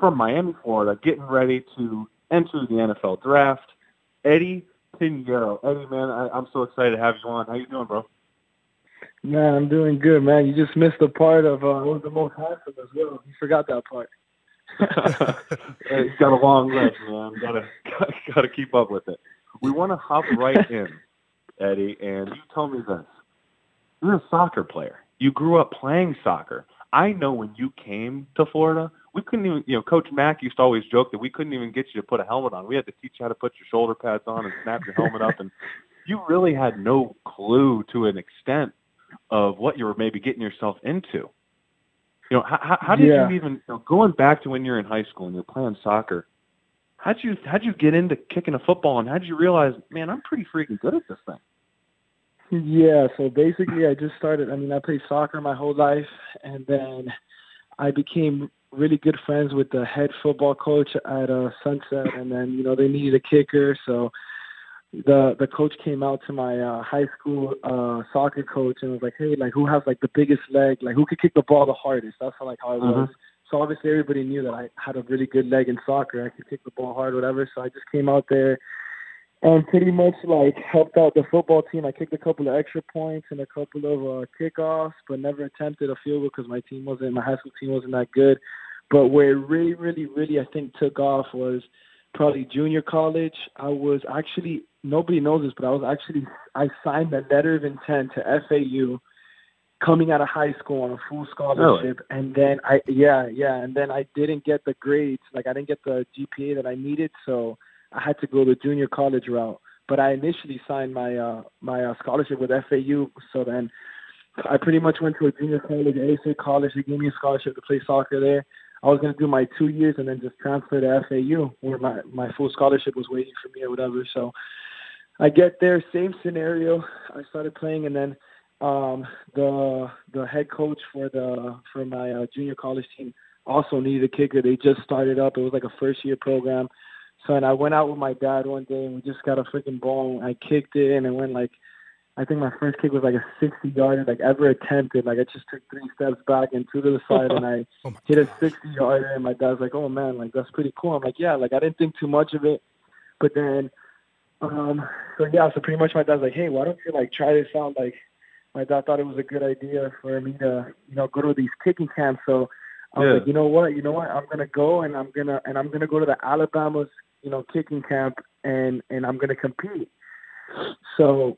from Miami, Florida, getting ready to enter the NFL draft. Eddy Piñeiro. Eddy, man, I'm so excited to have you on. How you doing, bro? Man, I'm doing good, man. You just missed the part of one of the most handsome as well. You forgot that part. Hey, he's got a long list, man. Got to keep up with it. We want to hop right in. Eddie, and you tell me this. You're a soccer player. You grew up playing soccer. I know when you came to Florida, we couldn't even, you know, Coach Mack used to always joke that we couldn't even get you to put a helmet on. We had to teach you how to put your shoulder pads on and snap your helmet up. And you really had no clue to an extent of what you were maybe getting yourself into. You know, how did you even, you know, going back to when you're in high school and you're playing soccer, how'd you get into kicking a football, and how'd you realize, man, I'm pretty freaking good at this thing? Yeah, so basically I just started, I played soccer my whole life, and then I became really good friends with the head football coach at Sunset, and then, you know, they needed a kicker, so the coach came out to my high school soccer coach and was like, hey, like, who has, like, the biggest leg, like, who could kick the ball the hardest? That's how I was. So obviously everybody knew that I had a really good leg in soccer. I could kick the ball hard, whatever, so I just came out there and pretty much, like, helped out the football team. I kicked a couple of extra points and a couple of kickoffs, but never attempted a field goal because my high school team wasn't that good. But where it really, really, really, I think, took off was probably junior college. I was actually, nobody knows this, but I signed a letter of intent to FAU coming out of high school on a full scholarship. Really? And then I didn't get the grades. Like, I didn't get the GPA that I needed, so I had to go the junior college route, but I initially signed my my scholarship with FAU. So then I pretty much went to a junior college, ASA College. They gave me a scholarship to play soccer there. I was going to do my 2 years and then just transfer to FAU, where my full scholarship was waiting for me or whatever. So I get there, same scenario. I started playing, and then the head coach for my junior college team also needed a kicker. They just started up. It was like a first-year program. So, and I went out with my dad one day, and we just got a freaking ball, and I kicked it, and it went, like, I think my first kick was like a 60-yarder, like, ever attempted. Like, I just took 3 steps back and 2 to the side, and I hit a 60-yarder, and my dad's like, oh, man, like, that's pretty cool. I'm like, yeah, like, I didn't think too much of it. But then, so pretty much my dad's like, hey, why don't you, like, try this out? Like, my dad thought it was a good idea for me to, you know, go to these kicking camps. So I was like, you know what, I'm going to go, and I'm going to go to the Alabama's, you know, kicking camp, and I'm going to compete. So,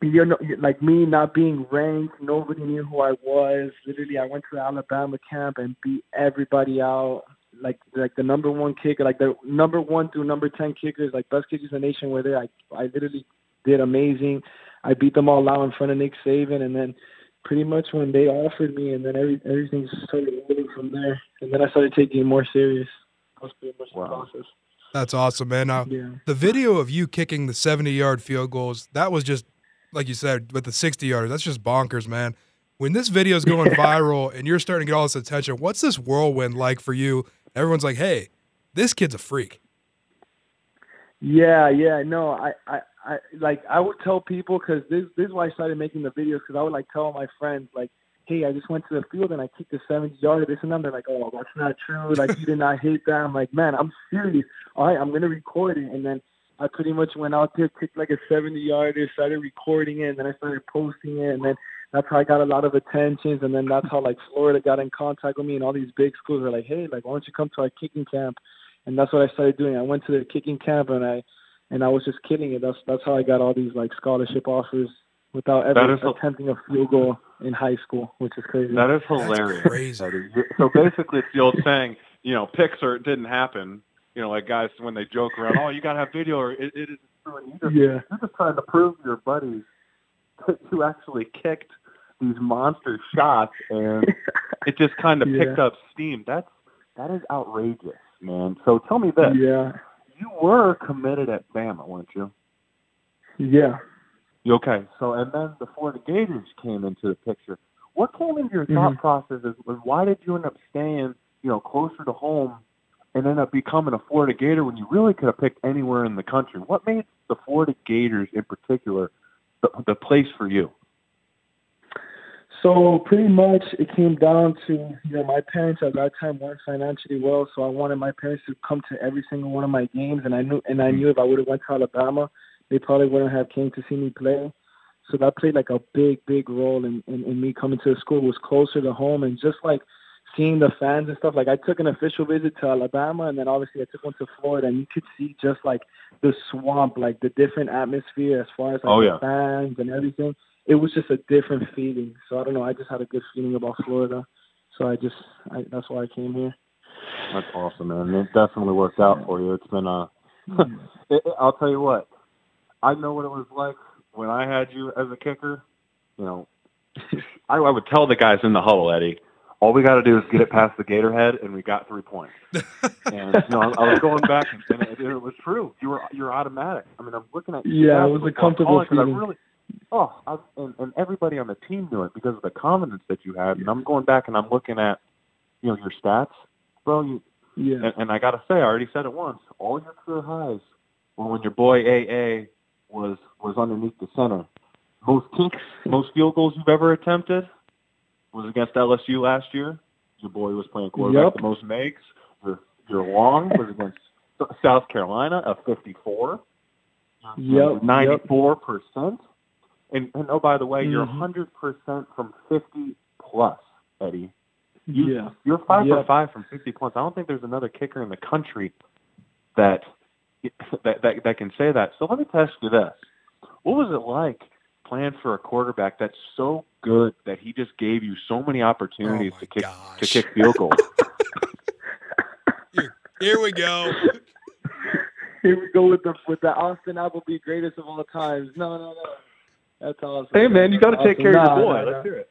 you know, like, me not being ranked, nobody knew who I was. Literally, I went to the Alabama camp and beat everybody out. Like the number one kicker, like the number 1 through number 10 kickers, like, best kickers in the nation were there. I literally did amazing. I beat them all out in front of Nick Saban, and then pretty much when they offered me, and then everything just started moving from there. And then I started taking it more serious. That was pretty much the process. That's awesome, man. Now, the video of you kicking the 70-yard field goals, that was just, like you said, with the 60-yarder, that's just bonkers, man. When this video is going viral and you're starting to get all this attention, what's this whirlwind like for you? Everyone's like, hey, this kid's a freak. Yeah, no, I would tell people, because this is why I started making the videos, because I would, like, tell my friends, like, hey, I just went to the field and I kicked a 70-yarder, this and that. They're like, oh, that's not true. Like, you did not hit that. I'm like, man, I'm serious. All right, I'm going to record it. And then I pretty much went out there, kicked like a 70-yarder, started recording it, and then I started posting it. And then that's how I got a lot of attention. And then that's how, like, Florida got in contact with me, and all these big schools are like, hey, like, why don't you come to our kicking camp? And that's what I started doing. I went to the kicking camp, and I was just killing it. That's how I got all these, like, scholarship offers without ever attempting a field goal in high school, which is crazy. That is hilarious. Crazy. So basically, it's the old saying, you know, picks or it didn't happen. You know, like, guys, when they joke around, oh, you got to have video or it isn't true. And you're just trying to prove to your buddies that you actually kicked these monster shots, and it just kind of picked up steam. That is outrageous, man. So tell me this. Yeah. You were committed at Bama, weren't you? Yeah. Okay. So, and then the Florida Gators came into the picture. What came into your thought process is why did you end up staying, you know, closer to home and end up becoming a Florida Gator when you really could have picked anywhere in the country? What made the Florida Gators in particular the place for you? So pretty much it came down to, you know, my parents at that time weren't financially well, so I wanted my parents to come to every single one of my games, and I knew if I would have went to Alabama, they probably wouldn't have came to see me play. So that played like a big, big role in me coming to the school. It was closer to home, and just like seeing the fans and stuff. Like, I took an official visit to Alabama, and then obviously I took one to Florida, and you could see just like the swamp, like the different atmosphere as far as like the fans and everything. It was just a different feeling. So I don't know. I just had a good feeling about Florida. So I that's why I came here. That's awesome, man. It definitely worked out for you. It's been I'll tell you what. I know what it was like when I had you as a kicker. You know, I would tell the guys in the huddle, Eddie, all we got to do is get it past the gator head, and we got 3 points. And you know, I was going back, and it was true. You're automatic. I mean, I'm looking at you. Yeah, it was a comfortable feeling. And everybody on the team knew it because of the confidence that you had. And I'm going back, and I'm looking at, you know, your stats, bro. And I got to say, I already said it once. All your career highs were when your boy AA was underneath the center. Most kicks, most field goals you've ever attempted was against LSU last year. Your boy was playing quarterback. Yep. The most makes. Your long was against South Carolina, a 54. Yep. 94%. And oh, by the way, you're 100% from 50+ Eddy. You're 5 for 5 from 50+. I don't think there's another kicker in the country that can say that. So let me ask you this: what was it like playing for a quarterback that's so good that he just gave you so many opportunities to kick field goals? Here we go. Here we go with the Austin Appleby greatest of all times. No. That's awesome. Hey, man, you got to take care of your boy. Let's hear it.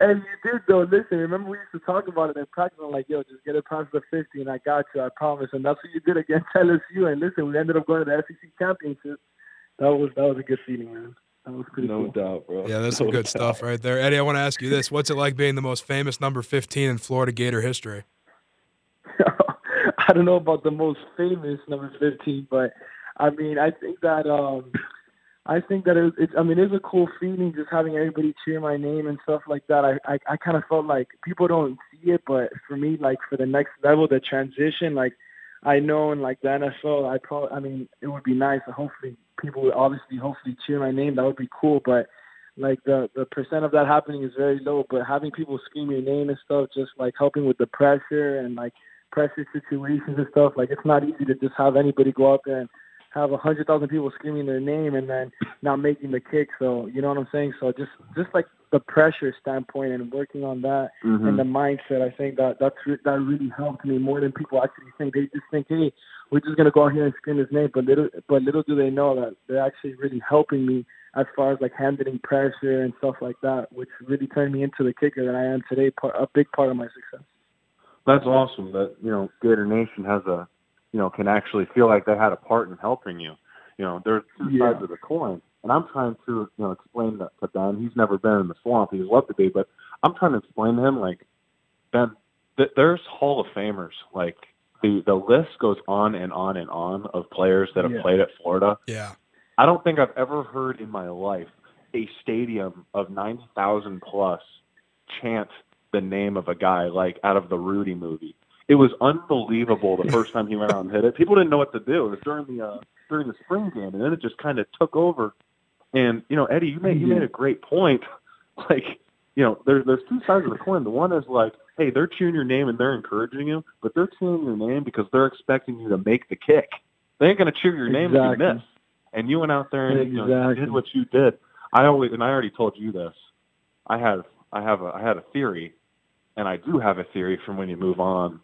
And you did, though. Listen, remember we used to talk about it in practice. I'm like, yo, just get it past the 50, and I got you. I promise. And that's what you did against LSU. And listen, we ended up going to the SEC Championship. That was a good feeling, man. That was pretty cool. No doubt, bro. Yeah, that's some good stuff right there. Eddy, I want to ask you this. What's it like being the most famous number 15 in Florida Gator history? I don't know about the most famous number 15, but, I mean, I think that it's a cool feeling just having everybody cheer my name and stuff like that. I kind of felt like people don't see it, but for me, like, for the next level, the transition, like, I know in, like, the NFL, it would be nice. Hopefully, people would hopefully cheer my name. That would be cool, but, like, the percent of that happening is very low, but having people scream your name and stuff, just, like, helping with the pressure and, like, pressure situations and stuff, like, it's not easy to just have anybody go out there and have 100,000 people screaming their name and then not making the kick. So, you know what I'm saying? So just like the pressure standpoint and working on that and the mindset, I think that really helped me more than people actually think. They just think, hey, we're just going to go out here and scream his name. But little do they know that they're actually really helping me as far as like handling pressure and stuff like that, which really turned me into the kicker that I am today, a big part of my success. That's awesome that, you know, Gator Nation has can actually feel like they had a part in helping you. You know, there are two sides of the coin. And I'm trying to, you know, explain that to Ben. He's never been in the swamp. He's loved to be. But I'm trying to explain to him, like, Ben, there's Hall of Famers. Like, the list goes on and on and on of players that have played at Florida. Yeah. I don't think I've ever heard in my life a stadium of 90,000+ chant the name of a guy, like, out of the Rudy movie. It was unbelievable the first time he went out and hit it. People didn't know what to do. It was during the spring game, and then it just kind of took over. And, you know, Eddy, you made a great point. Like, you know, there's two sides of the coin. The one is like, hey, they're cheering your name and they're encouraging you, but they're cheering your name because they're expecting you to make the kick. They ain't going to cheer your name if you miss. And you went out there and you did what you did. I already told you this. I had a theory, and I do have a theory from when you move on.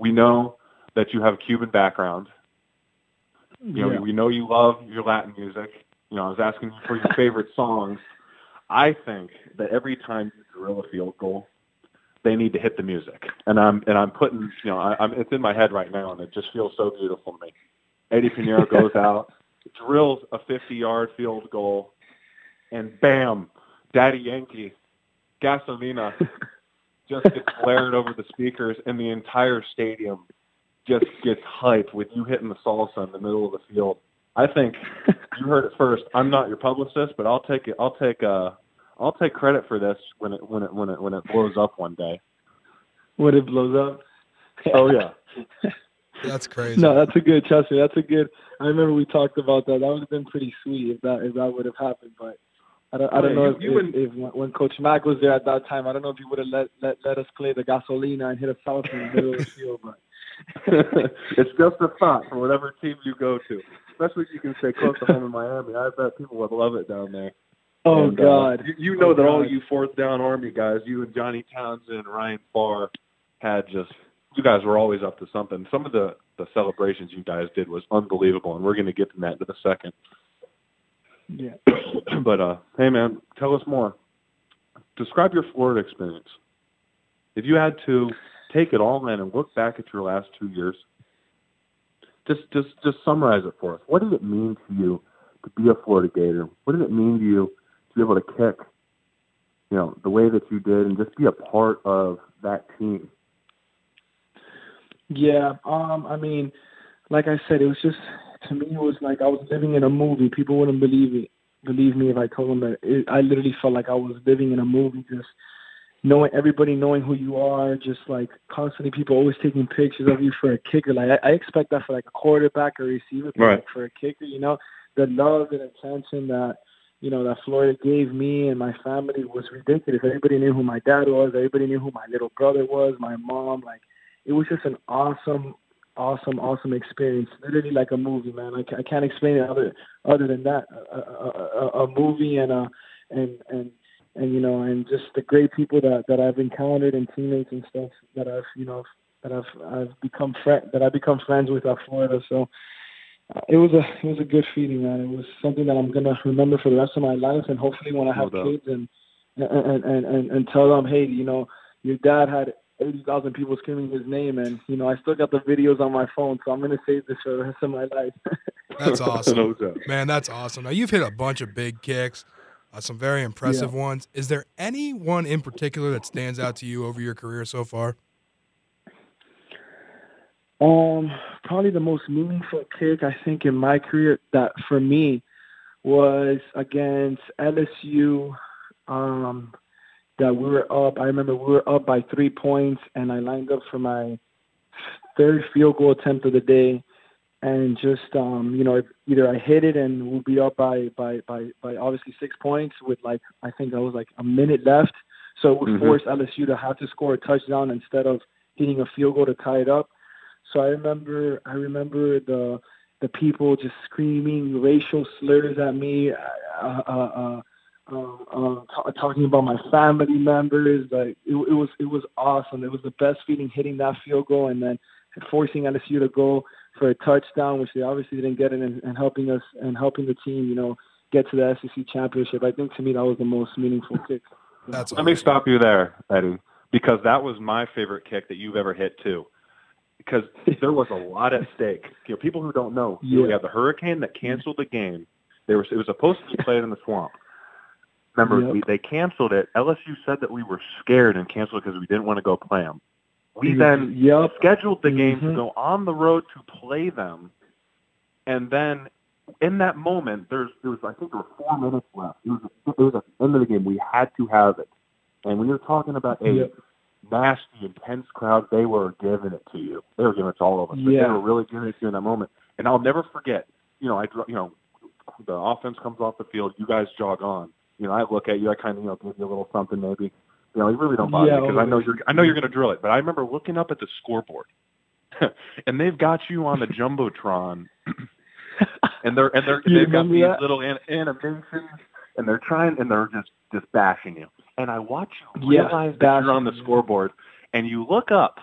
We know that you have a Cuban background. You know, we know you love your Latin music. You know, I was asking you for your favorite songs. I think that every time you drill a field goal, they need to hit the music. And I'm putting, you know, it's in my head right now, and it just feels so beautiful to me. Eddy Piñeiro goes out, drills a 50-yard field goal, and bam, Daddy Yankee, Gasolina, just gets blared over the speakers, and the entire stadium just gets hyped with you hitting the salsa in the middle of the field. I think you heard it first. I'm not your publicist, but I'll take it. I'll take credit for this when it blows up one day. When it blows up? Oh yeah. That's crazy. No, that's a good. Trust me, that's a good. I remember we talked about that. That would have been pretty sweet if that would have happened, but. I don't know if when Coach Mack was there at that time, I don't know if he would have let us play the Gasolina and hit a foul in the middle of the field. But it's just a thought for whatever team you go to, especially if you can stay close to home in Miami. I bet people would love it down there. Oh, and, God. You know that all you fourth down Army guys, you and Johnny Townsend and Ryan Farr you guys were always up to something. Some of the celebrations you guys did was unbelievable, and we're going to get to that in a second. Yeah. But, hey, man, tell us more. Describe your Florida experience. If you had to take it all in and look back at your last 2 years, just summarize it for us. What does it mean to you to be a Florida Gator? What does it mean to you to be able to kick, you know, the way that you did and just be a part of that team? Yeah, I mean, like I said, it was just, to me, it was like I was living in a movie. People wouldn't believe me if I told them that. I literally felt like I was living in a movie, just knowing everybody, knowing who you are, just like constantly people always taking pictures of you for a kicker. Like I expect that for like a quarterback or receiver, but right, like for a kicker, you know, the love and attention that, you know, that Florida gave me and my family was ridiculous. Everybody knew who my dad was. Everybody knew who my little brother was, my mom. Like, it was just an awesome experience. Literally like a movie, man. I can't explain it other than that. A movie and you know, and just the great people that I've encountered and teammates and stuff that I've, you know, that I've become friends with at Florida. So it was a good feeling, man. It was something that I'm gonna remember for the rest of my life, and hopefully when I have kids and tell them, hey, you know, your dad had 80,000 people screaming his name, and you know, I still got the videos on my phone, so I'm gonna save this for the rest of my life. That's awesome, man. That's awesome. Now you've hit a bunch of big kicks, some very impressive ones. Is there anyone in particular that stands out to you over your career so far? Probably the most meaningful kick I think in my career that for me was against LSU. That we were up. I remember we were up by 3 points, and I lined up for my third field goal attempt of the day, and just you know, either I hit it and we'll be up by obviously 6 points with like, I think that was like a minute left, so it would force LSU to have to score a touchdown instead of hitting a field goal to tie it up. So I remember the people just screaming racial slurs at me. Talking about my family members, like it was awesome. It was the best feeling, hitting that field goal and then forcing LSU to go for a touchdown, which they obviously didn't get it, and helping us and helping the team, you know, get to the SEC championship. I think to me that was the most meaningful kick. That's Let me stop you there, Eddie, because that was my favorite kick that you've ever hit too, because there was a lot at stake. You know, people who don't know, we had the hurricane that canceled the game. It was supposed to be played in the swamp. Remember, they canceled it. LSU said that we were scared and canceled because we didn't want to go play them. We then scheduled the game to go on the road to play them. And then in that moment, there was I think there were 4 minutes left. It was at the end of the game. We had to have it. And when you're talking about a nasty, intense crowd, they were giving it to you. They were giving it to all of us. But they were really giving it to you in that moment. And I'll never forget, you know, the offense comes off the field. You guys jog on. You know, I look at you. I kind of, you know, give you a little something, maybe. You know, you really don't bother me because I know you're going to drill it. But I remember looking up at the scoreboard, and they've got you on the jumbotron, they've got these little animations, and they're trying, and they're just bashing you. And I watch you realize that you're on the scoreboard, and you look up,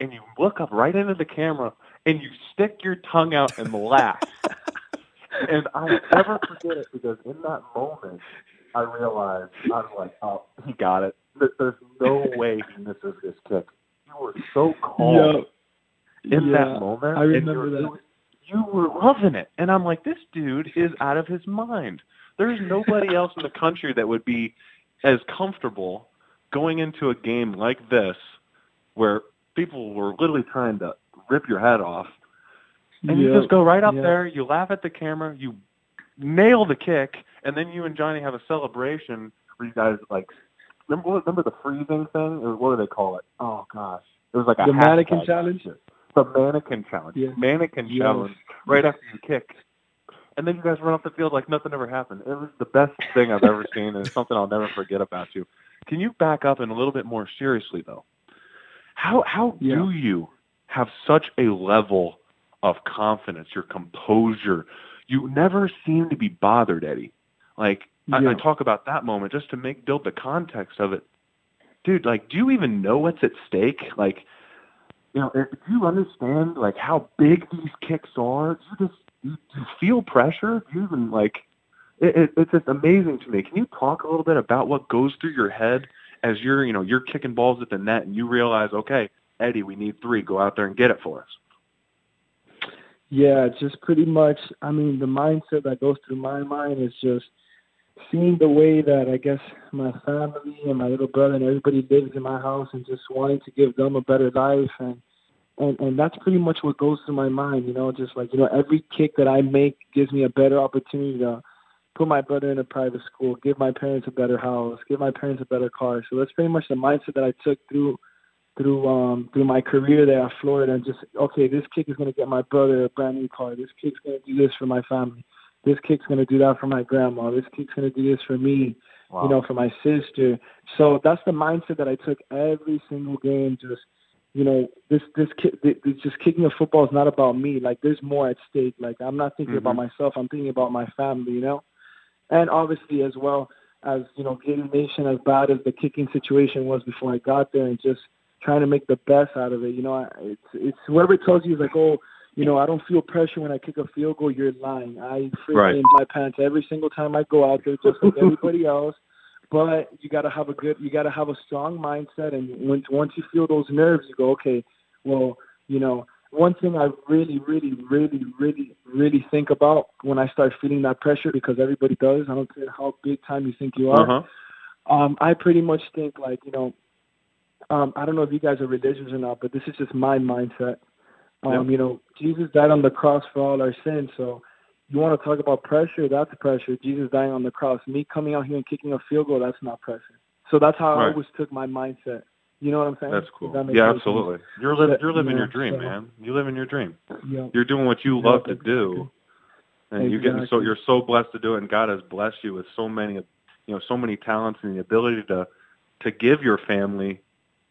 right into the camera, and you stick your tongue out and laugh. And I'll never forget it because in that moment, I realized, I was like, oh, he got it. There's no way he misses this kick. You were so calm in that moment. I remember that. You were loving it. And I'm like, this dude is out of his mind. There's nobody else in the country that would be as comfortable going into a game like this where people were literally trying to rip your head off. And you just go right up there, you laugh at the camera, you nail the kick, and then you and Johnny have a celebration where you guys, like, remember the freezing thing? Or what do they call it? Oh, gosh. It was like a mannequin challenge? The mannequin challenge. Yeah. Mannequin challenge right after you kick. And then you guys run off the field like nothing ever happened. It was the best thing I've ever seen, and it's something I'll never forget about you. Can you back up and a little bit more seriously, though? How do you have such a level of confidence, your composure? You never seem to be bothered, Eddie. Like, I talk about that moment just to build the context of it. Dude, like, do you even know what's at stake? Like, you know, do you understand, like, how big these kicks are? Do you feel pressure? Do you even, like, it's just amazing to me. Can you talk a little bit about what goes through your head as you're, you know, you're kicking balls at the net and you realize, okay, Eddy, we need three. Go out there and get it for us. Yeah, just pretty much, I mean, the mindset that goes through my mind is just seeing the way that I guess my family and my little brother and everybody lives in my house and just wanting to give them a better life. And that's pretty much what goes through my mind, you know, just like, you know, every kick that I make gives me a better opportunity to put my brother in a private school, give my parents a better house, give my parents a better car. So that's pretty much the mindset that I took through my career there at Florida. And just, okay, this kick is going to get my brother a brand new car. This kick's going to do this for my family. This kick's going to do that for my grandma. This kick's going to do this for me, wow. You know, for my sister. So that's the mindset that I took every single game. Just, you know, just kicking a football is not about me. Like, there's more at stake. Like, I'm not thinking about myself. I'm thinking about my family, you know. And obviously as well as, you know, Gator Nation, as bad as the kicking situation was before I got there, and just trying to make the best out of it. You know, it's whoever tells you is like, oh, you know, I don't feel pressure when I kick a field goal, you're lying. I freaking my pants every single time I go out there, just like everybody else. But you got to have a strong mindset. And once you feel those nerves, you go, okay, well, you know, one thing I really think about when I start feeling that pressure, because everybody does, I don't care how big time you think you are. I pretty much think like, you know, I don't know if you guys are religious or not, but this is just my mindset. You know, Jesus died on the cross for all our sins. So you want to talk about pressure, that's pressure. Jesus dying on the cross. Me coming out here and kicking a field goal, that's not pressure. So that's how I always took my mindset. You know what I'm saying? That's cool. Yeah, absolutely. You're living your dream, man. You live in your dream. Yep. You're doing what you love to do. And you're so blessed to do it, and God has blessed you with so many talents and the ability to give your family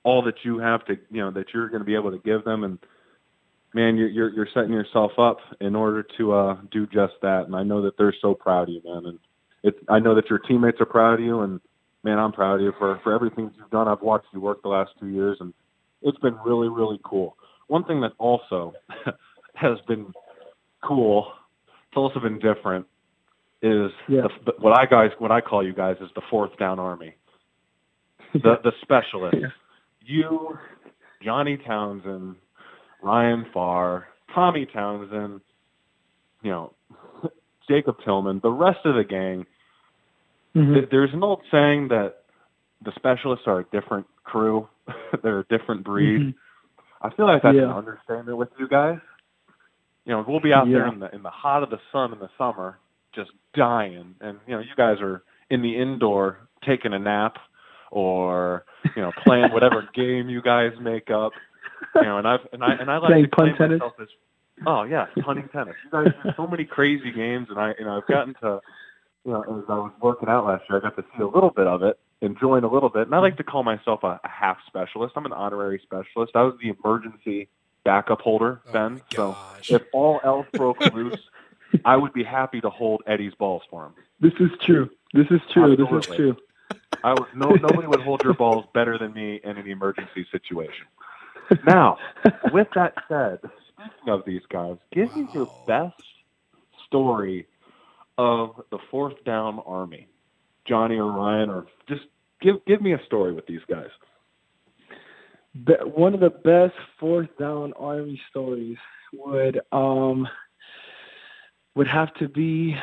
all that you have to, you know, that you're going to be able to give them. And man, you're setting yourself up in order to do just that. And I know that they're so proud of you, man. And I know that your teammates are proud of you. And man, I'm proud of you for everything that you've done. I've watched you work the last 2 years, and it's been really, really cool. One thing that also has been cool, it's also been different, is what I call you guys is the fourth down army, the specialists. Yeah. You, Johnny Townsend, Ryan Farr, Tommy Townsend, you know, Jacob Tillman, the rest of the gang. Mm-hmm. There's an old saying that the specialists are a different crew. They're a different breed. Mm-hmm. I feel like that's an understatement with you guys. You know, we'll be out there in the hot of the sun in the summer, just dying. And, you know, you guys are in the indoor taking a nap or, you know, playing whatever game you guys make up. You know, and I like to play myself as, oh yeah, punting tennis. You guys do so many crazy games, and I've gotten to, you know, as I was working out last year, I got to see a little bit of it and join a little bit. And I like to call myself a half specialist. I'm an honorary specialist. I was the emergency backup holder, Ben. So if all else broke loose, I would be happy to hold Eddie's balls for him. This is true. Absolutely. This is true. Nobody would hold your balls better than me in an emergency situation. Now, with that said, speaking of these guys, give me your best story of the fourth down army, Johnny or Ryan, or just give me a story with these guys. One of the best fourth down army stories would have to be,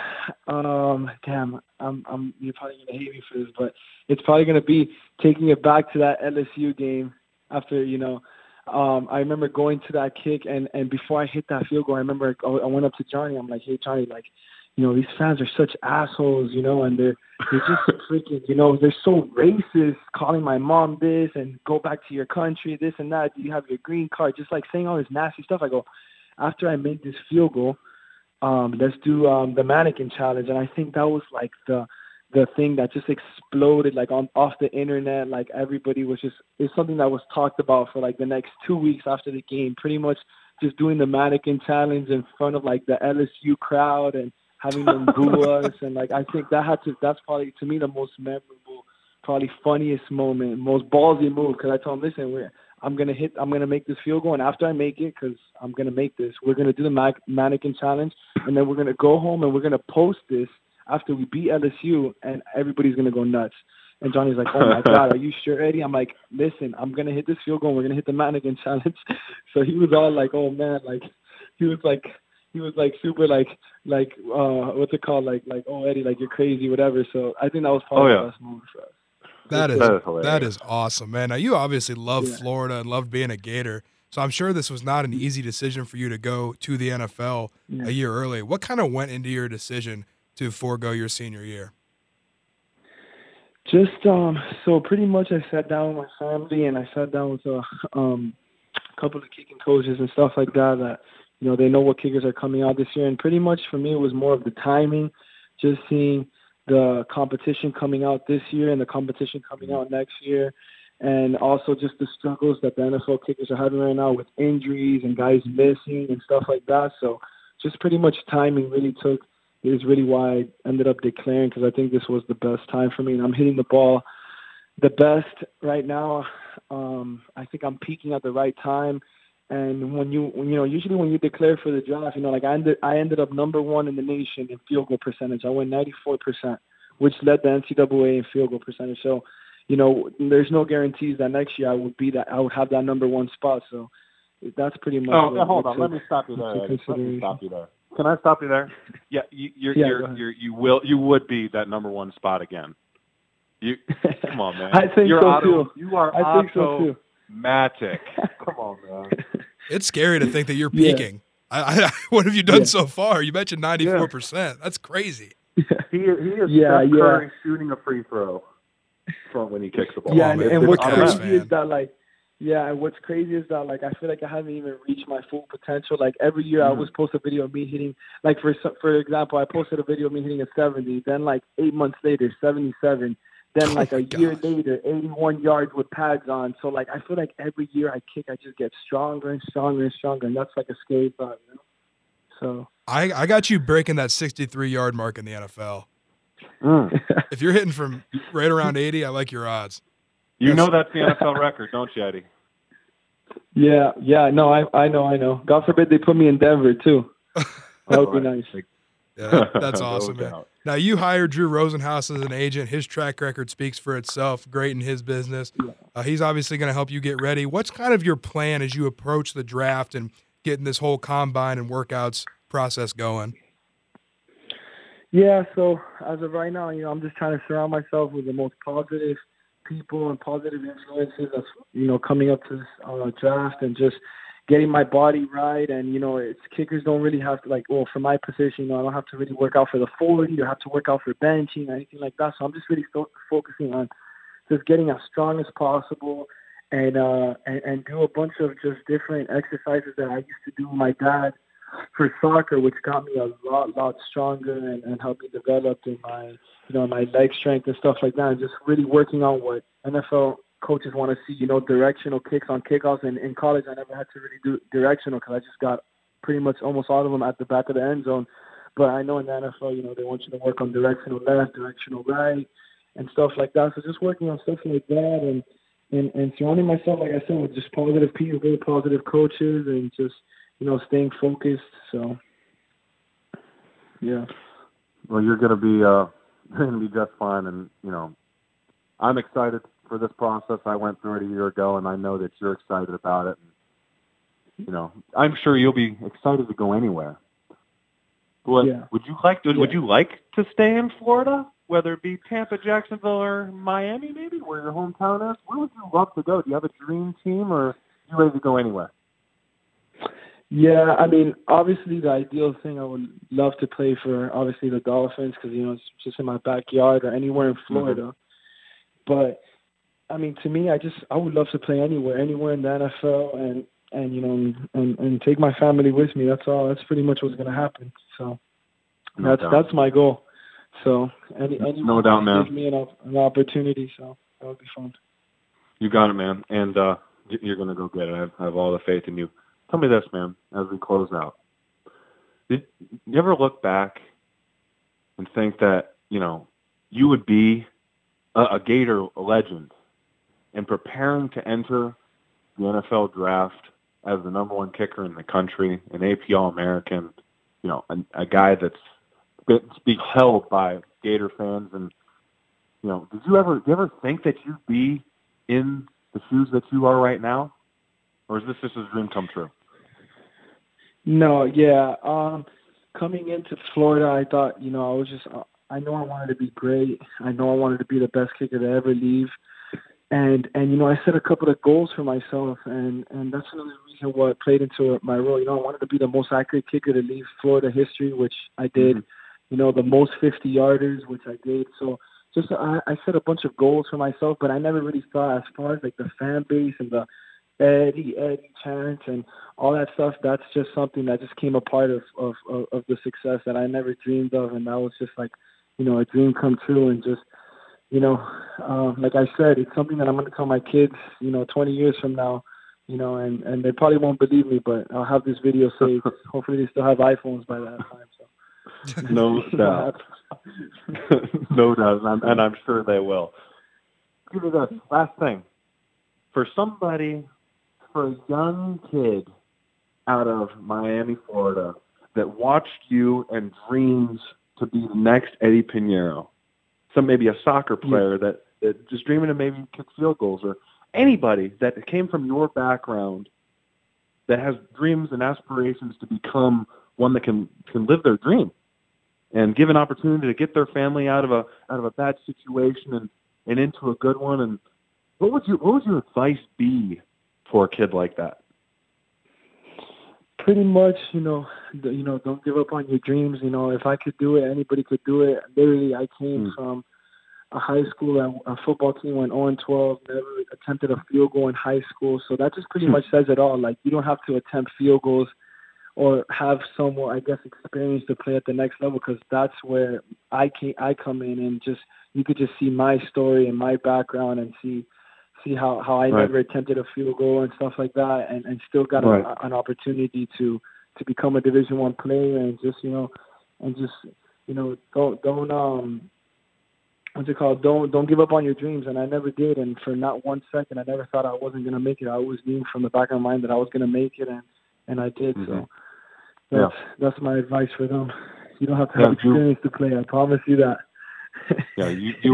damn, I'm you're probably gonna hate me for this, but it's probably gonna be taking it back to that LSU game after, you know. I remember going to that kick, and before I hit that field goal, I remember I went up to Johnny. I'm like, hey, Johnny, like, you know, these fans are such assholes, you know, and they're just freaking, you know, they're so racist, calling my mom this and go back to your country, this and that. Do you have your green card? Just like saying all this nasty stuff. I go, after I make this field goal, let's do the mannequin challenge. And I think that was like the thing that just exploded, like off the internet. Like everybody was just, it's something that was talked about for like the next 2 weeks after the game, pretty much just doing the mannequin challenge in front of like the LSU crowd and having them boo us. And like, I think that's probably to me the most memorable, probably funniest moment, most ballsy move. Cause I told him, listen, I'm going to make this field goal. And after I make it, cause I'm going to make this, we're going to do the mannequin challenge. And then we're going to go home and we're going to post this after we beat LSU, and everybody's going to go nuts. And Johnny's like, oh, my God, are you sure, Eddie? I'm like, listen, I'm going to hit this field goal. We're going to hit the mountain again challenge. So he was all like, oh, man, like he was like super like what's it called? Like, oh, Eddie, like you're crazy, whatever. So I think that was probably the best moment for us. That is awesome, man. Now, you obviously love Florida and love being a Gator. So I'm sure this was not an easy decision for you to go to the NFL a year early. What kind of went into your decision to forego your senior year? Just so pretty much I sat down with my family and I sat down with a couple of kicking coaches and stuff like that. That, you know, they know what kickers are coming out this year. And pretty much for me, it was more of the timing, just seeing the competition coming out this year and the competition coming out next year. And also just the struggles that the NFL kickers are having right now with injuries and guys missing and stuff like that. So just pretty much timing really took – is really why I ended up declaring, because I think this was the best time for me. And I'm hitting the ball the best right now. I think I'm peaking at the right time. And when you know, usually when you declare for the draft, you know, like I ended up number one in the nation in field goal percentage. I went 94%, which led the NCAA in field goal percentage. So, you know, there's no guarantees that next year I would have that number one spot. So that's pretty much. Oh, hold on. Let me stop you there. Can I stop you there? Yeah, you would be that number one spot again. You come on, man. I think you are Matic. Come on, man. It's scary to think that you're peaking. Yeah. What have you done so far? You mentioned 94%. Yeah. That's crazy. He is Curry shooting a free throw from when he kicks the ball. Yeah, what's crazy is that I feel like I haven't even reached my full potential. Like every year I always post a video of me hitting, like for example, I posted a video of me hitting a 70, then like 8 months later, 77. Then like year later, 81 yards with pads on. So like I feel like every year I kick, I just get stronger and stronger and stronger. And that's like a scary thought, you know? So I got you breaking that 63-yard mark in the NFL. Mm. If you're hitting from right around 80, I like your odds. You know that's the NFL record, don't you, Eddie? Yeah. No, I know. God forbid they put me in Denver too. That would be nice. Yeah, that's awesome, man. Now, you hired Drew Rosenhaus as an agent. His track record speaks for itself, great in his business. He's obviously going to help you get ready. What's kind of your plan as you approach the draft and getting this whole combine and workouts process going? Yeah, so as of right now, you know, I'm just trying to surround myself with the most positive people and positive influences that's, you know, coming up to this draft, and just getting my body right. And, you know, it's kickers don't really have to, like, well, for my position, you know, I don't have to really work out for the 40 or have to work out for benching or anything like that. So I'm just really focusing on just getting as strong as possible and do a bunch of just different exercises that I used to do with my dad for soccer, which got me a lot stronger and helped me develop in my, you know, my leg strength and stuff like that. And just really working on what NFL coaches want to see, you know, directional kicks on kickoffs. And in college, I never had to really do directional because I just got pretty much almost all of them at the back of the end zone. But I know in the NFL, you know, they want you to work on directional left, directional right, and stuff like that. So just working on stuff like that and surrounding myself, like I said, with just positive people, really positive coaches, and just, you know, staying focused. So, yeah. Well, you're going to be just fine. And, you know, I'm excited for this process. I went through it a year ago, and I know that you're excited about it. And, you know, I'm sure you'll be excited to go anywhere. Would you like to stay in Florida, whether it be Tampa, Jacksonville, or Miami, maybe, where your hometown is? Where would you love to go? Do you have a dream team, or are you ready to go anywhere? Yeah, I mean, obviously the ideal thing, I would love to play for, obviously, the Dolphins, because, you know, it's just in my backyard, or anywhere in Florida. Mm-hmm. But, I mean, to me, I would love to play anywhere in the NFL, and you know, and take my family with me. That's all. That's pretty much what's going to happen. So that's my goal. So anyone can give me an opportunity. So that would be fun. You got it, man. And you're going to go get it. I have all the faith in you. Tell me this, man, as we close out. Did you ever look back and think that, you know, you would be a Gator legend and preparing to enter the NFL draft as the number one kicker in the country, an APL American, you know, a guy that's held by Gator fans and, you know, did you ever think that you'd be in the shoes that you are right now? Or is this just a dream come true? No, yeah. Coming into Florida, I thought, you know, I know I wanted to be great. I know I wanted to be the best kicker to ever leave. And you know, I set a couple of goals for myself, and that's another reason why I played into my role. You know, I wanted to be the most accurate kicker to leave Florida history, which I did. Mm-hmm. You know, the most 50-yarders, which I did. So just I set a bunch of goals for myself, but I never really thought as far as, like, the fan base and the Eddie chants and all that stuff. That's just something that just came a part of the success that I never dreamed of, and that was just, like, you know, a dream come true. And just, you know, like I said, it's something that I'm going to tell my kids, you know, 20 years from now, you know, and they probably won't believe me, but I'll have this video saved. Hopefully they still have iPhones by that time. So. No doubt. No doubt, and I'm sure they will. Give it a last thing. For a young kid out of Miami, Florida, that watched you and dreams to be the next Eddy Piñeiro, maybe a soccer player that just dreaming of maybe kick field goals, or anybody that came from your background that has dreams and aspirations to become one that can live their dream and give an opportunity to get their family out of a bad situation and into a good one. And what would your advice be for a kid like that? Pretty much, you know, don't give up on your dreams. You know, if I could do it, anybody could do it. Literally, I came from a high school, a football team went 0-12, never attempted a field goal in high school. So that just pretty much says it all. Like, you don't have to attempt field goals or have some more, I guess, experience to play at the next level, because that's where I come in, and just you could just see my story and my background and see how I never attempted a field goal and stuff like that, and still got an opportunity to become a Division I player, and just, you know, don't give up on your dreams. And I never did, and for not one second I never thought I wasn't going to make it. I always knew from the back of my mind that I was going to make it, and I did. Mm-hmm. So that's my advice for them. You don't have to have experience to play. I promise you that. Yeah, you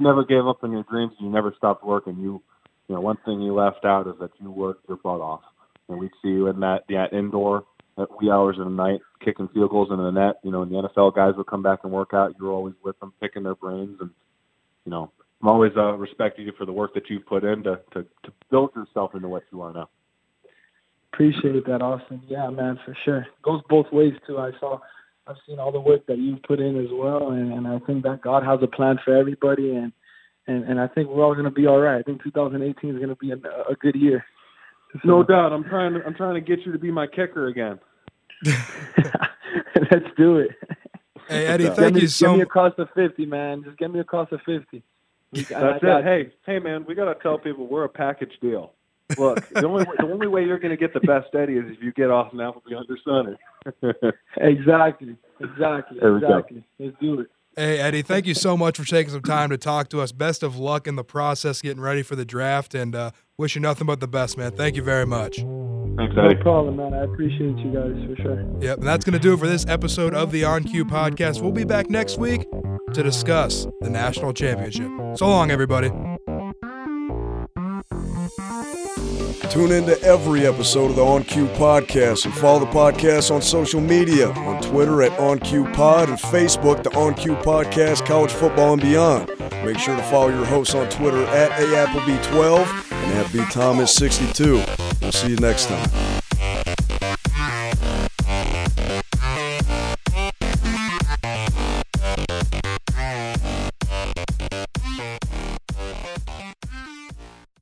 never gave up on your dreams. You never stopped working. You know, one thing you left out is that you worked your butt off. And we'd see you in that indoor at wee hours of the night, kicking field goals into the net. You know, and the NFL guys would come back and work out. You were always with them, picking their brains. And, you know, I'm always respecting you for the work that you've put in to build yourself into what you are now. Appreciate that, Austin. Yeah, man, for sure. Goes both ways, too. I've seen all the work that you've put in as well, and I think that God has a plan for everybody, and I think we're all going to be all right. I think 2018 is going to be a good year. So. No doubt. I'm trying to get you to be my kicker again. Let's do it. Hey, Eddie, thank you so much. Give me a cost of 50, man. Just give me a cost of 50. That's it. Hey, man, we got to tell people we're a package deal. Look, the only way you're going to get the best Eddie is if you get Austin Appleby under center. Exactly. Let's do it. Hey, Eddie, thank you so much for taking some time to talk to us. Best of luck in the process, getting ready for the draft, and wish you nothing but the best, man. Thank you very much. Thanks, Eddie. No problem, man. I appreciate you guys for sure. Yep, and that's going to do it for this episode of the On Cue podcast. We'll be back next week to discuss the national championship. So long, everybody. Tune into every episode of the On Cue podcast and follow the podcast on social media, on Twitter at On Cue Pod and Facebook, the On Cue Podcast, College Football and Beyond. Make sure to follow your hosts on Twitter at AAppleby12 and at B Thomas 62. We'll see you next time.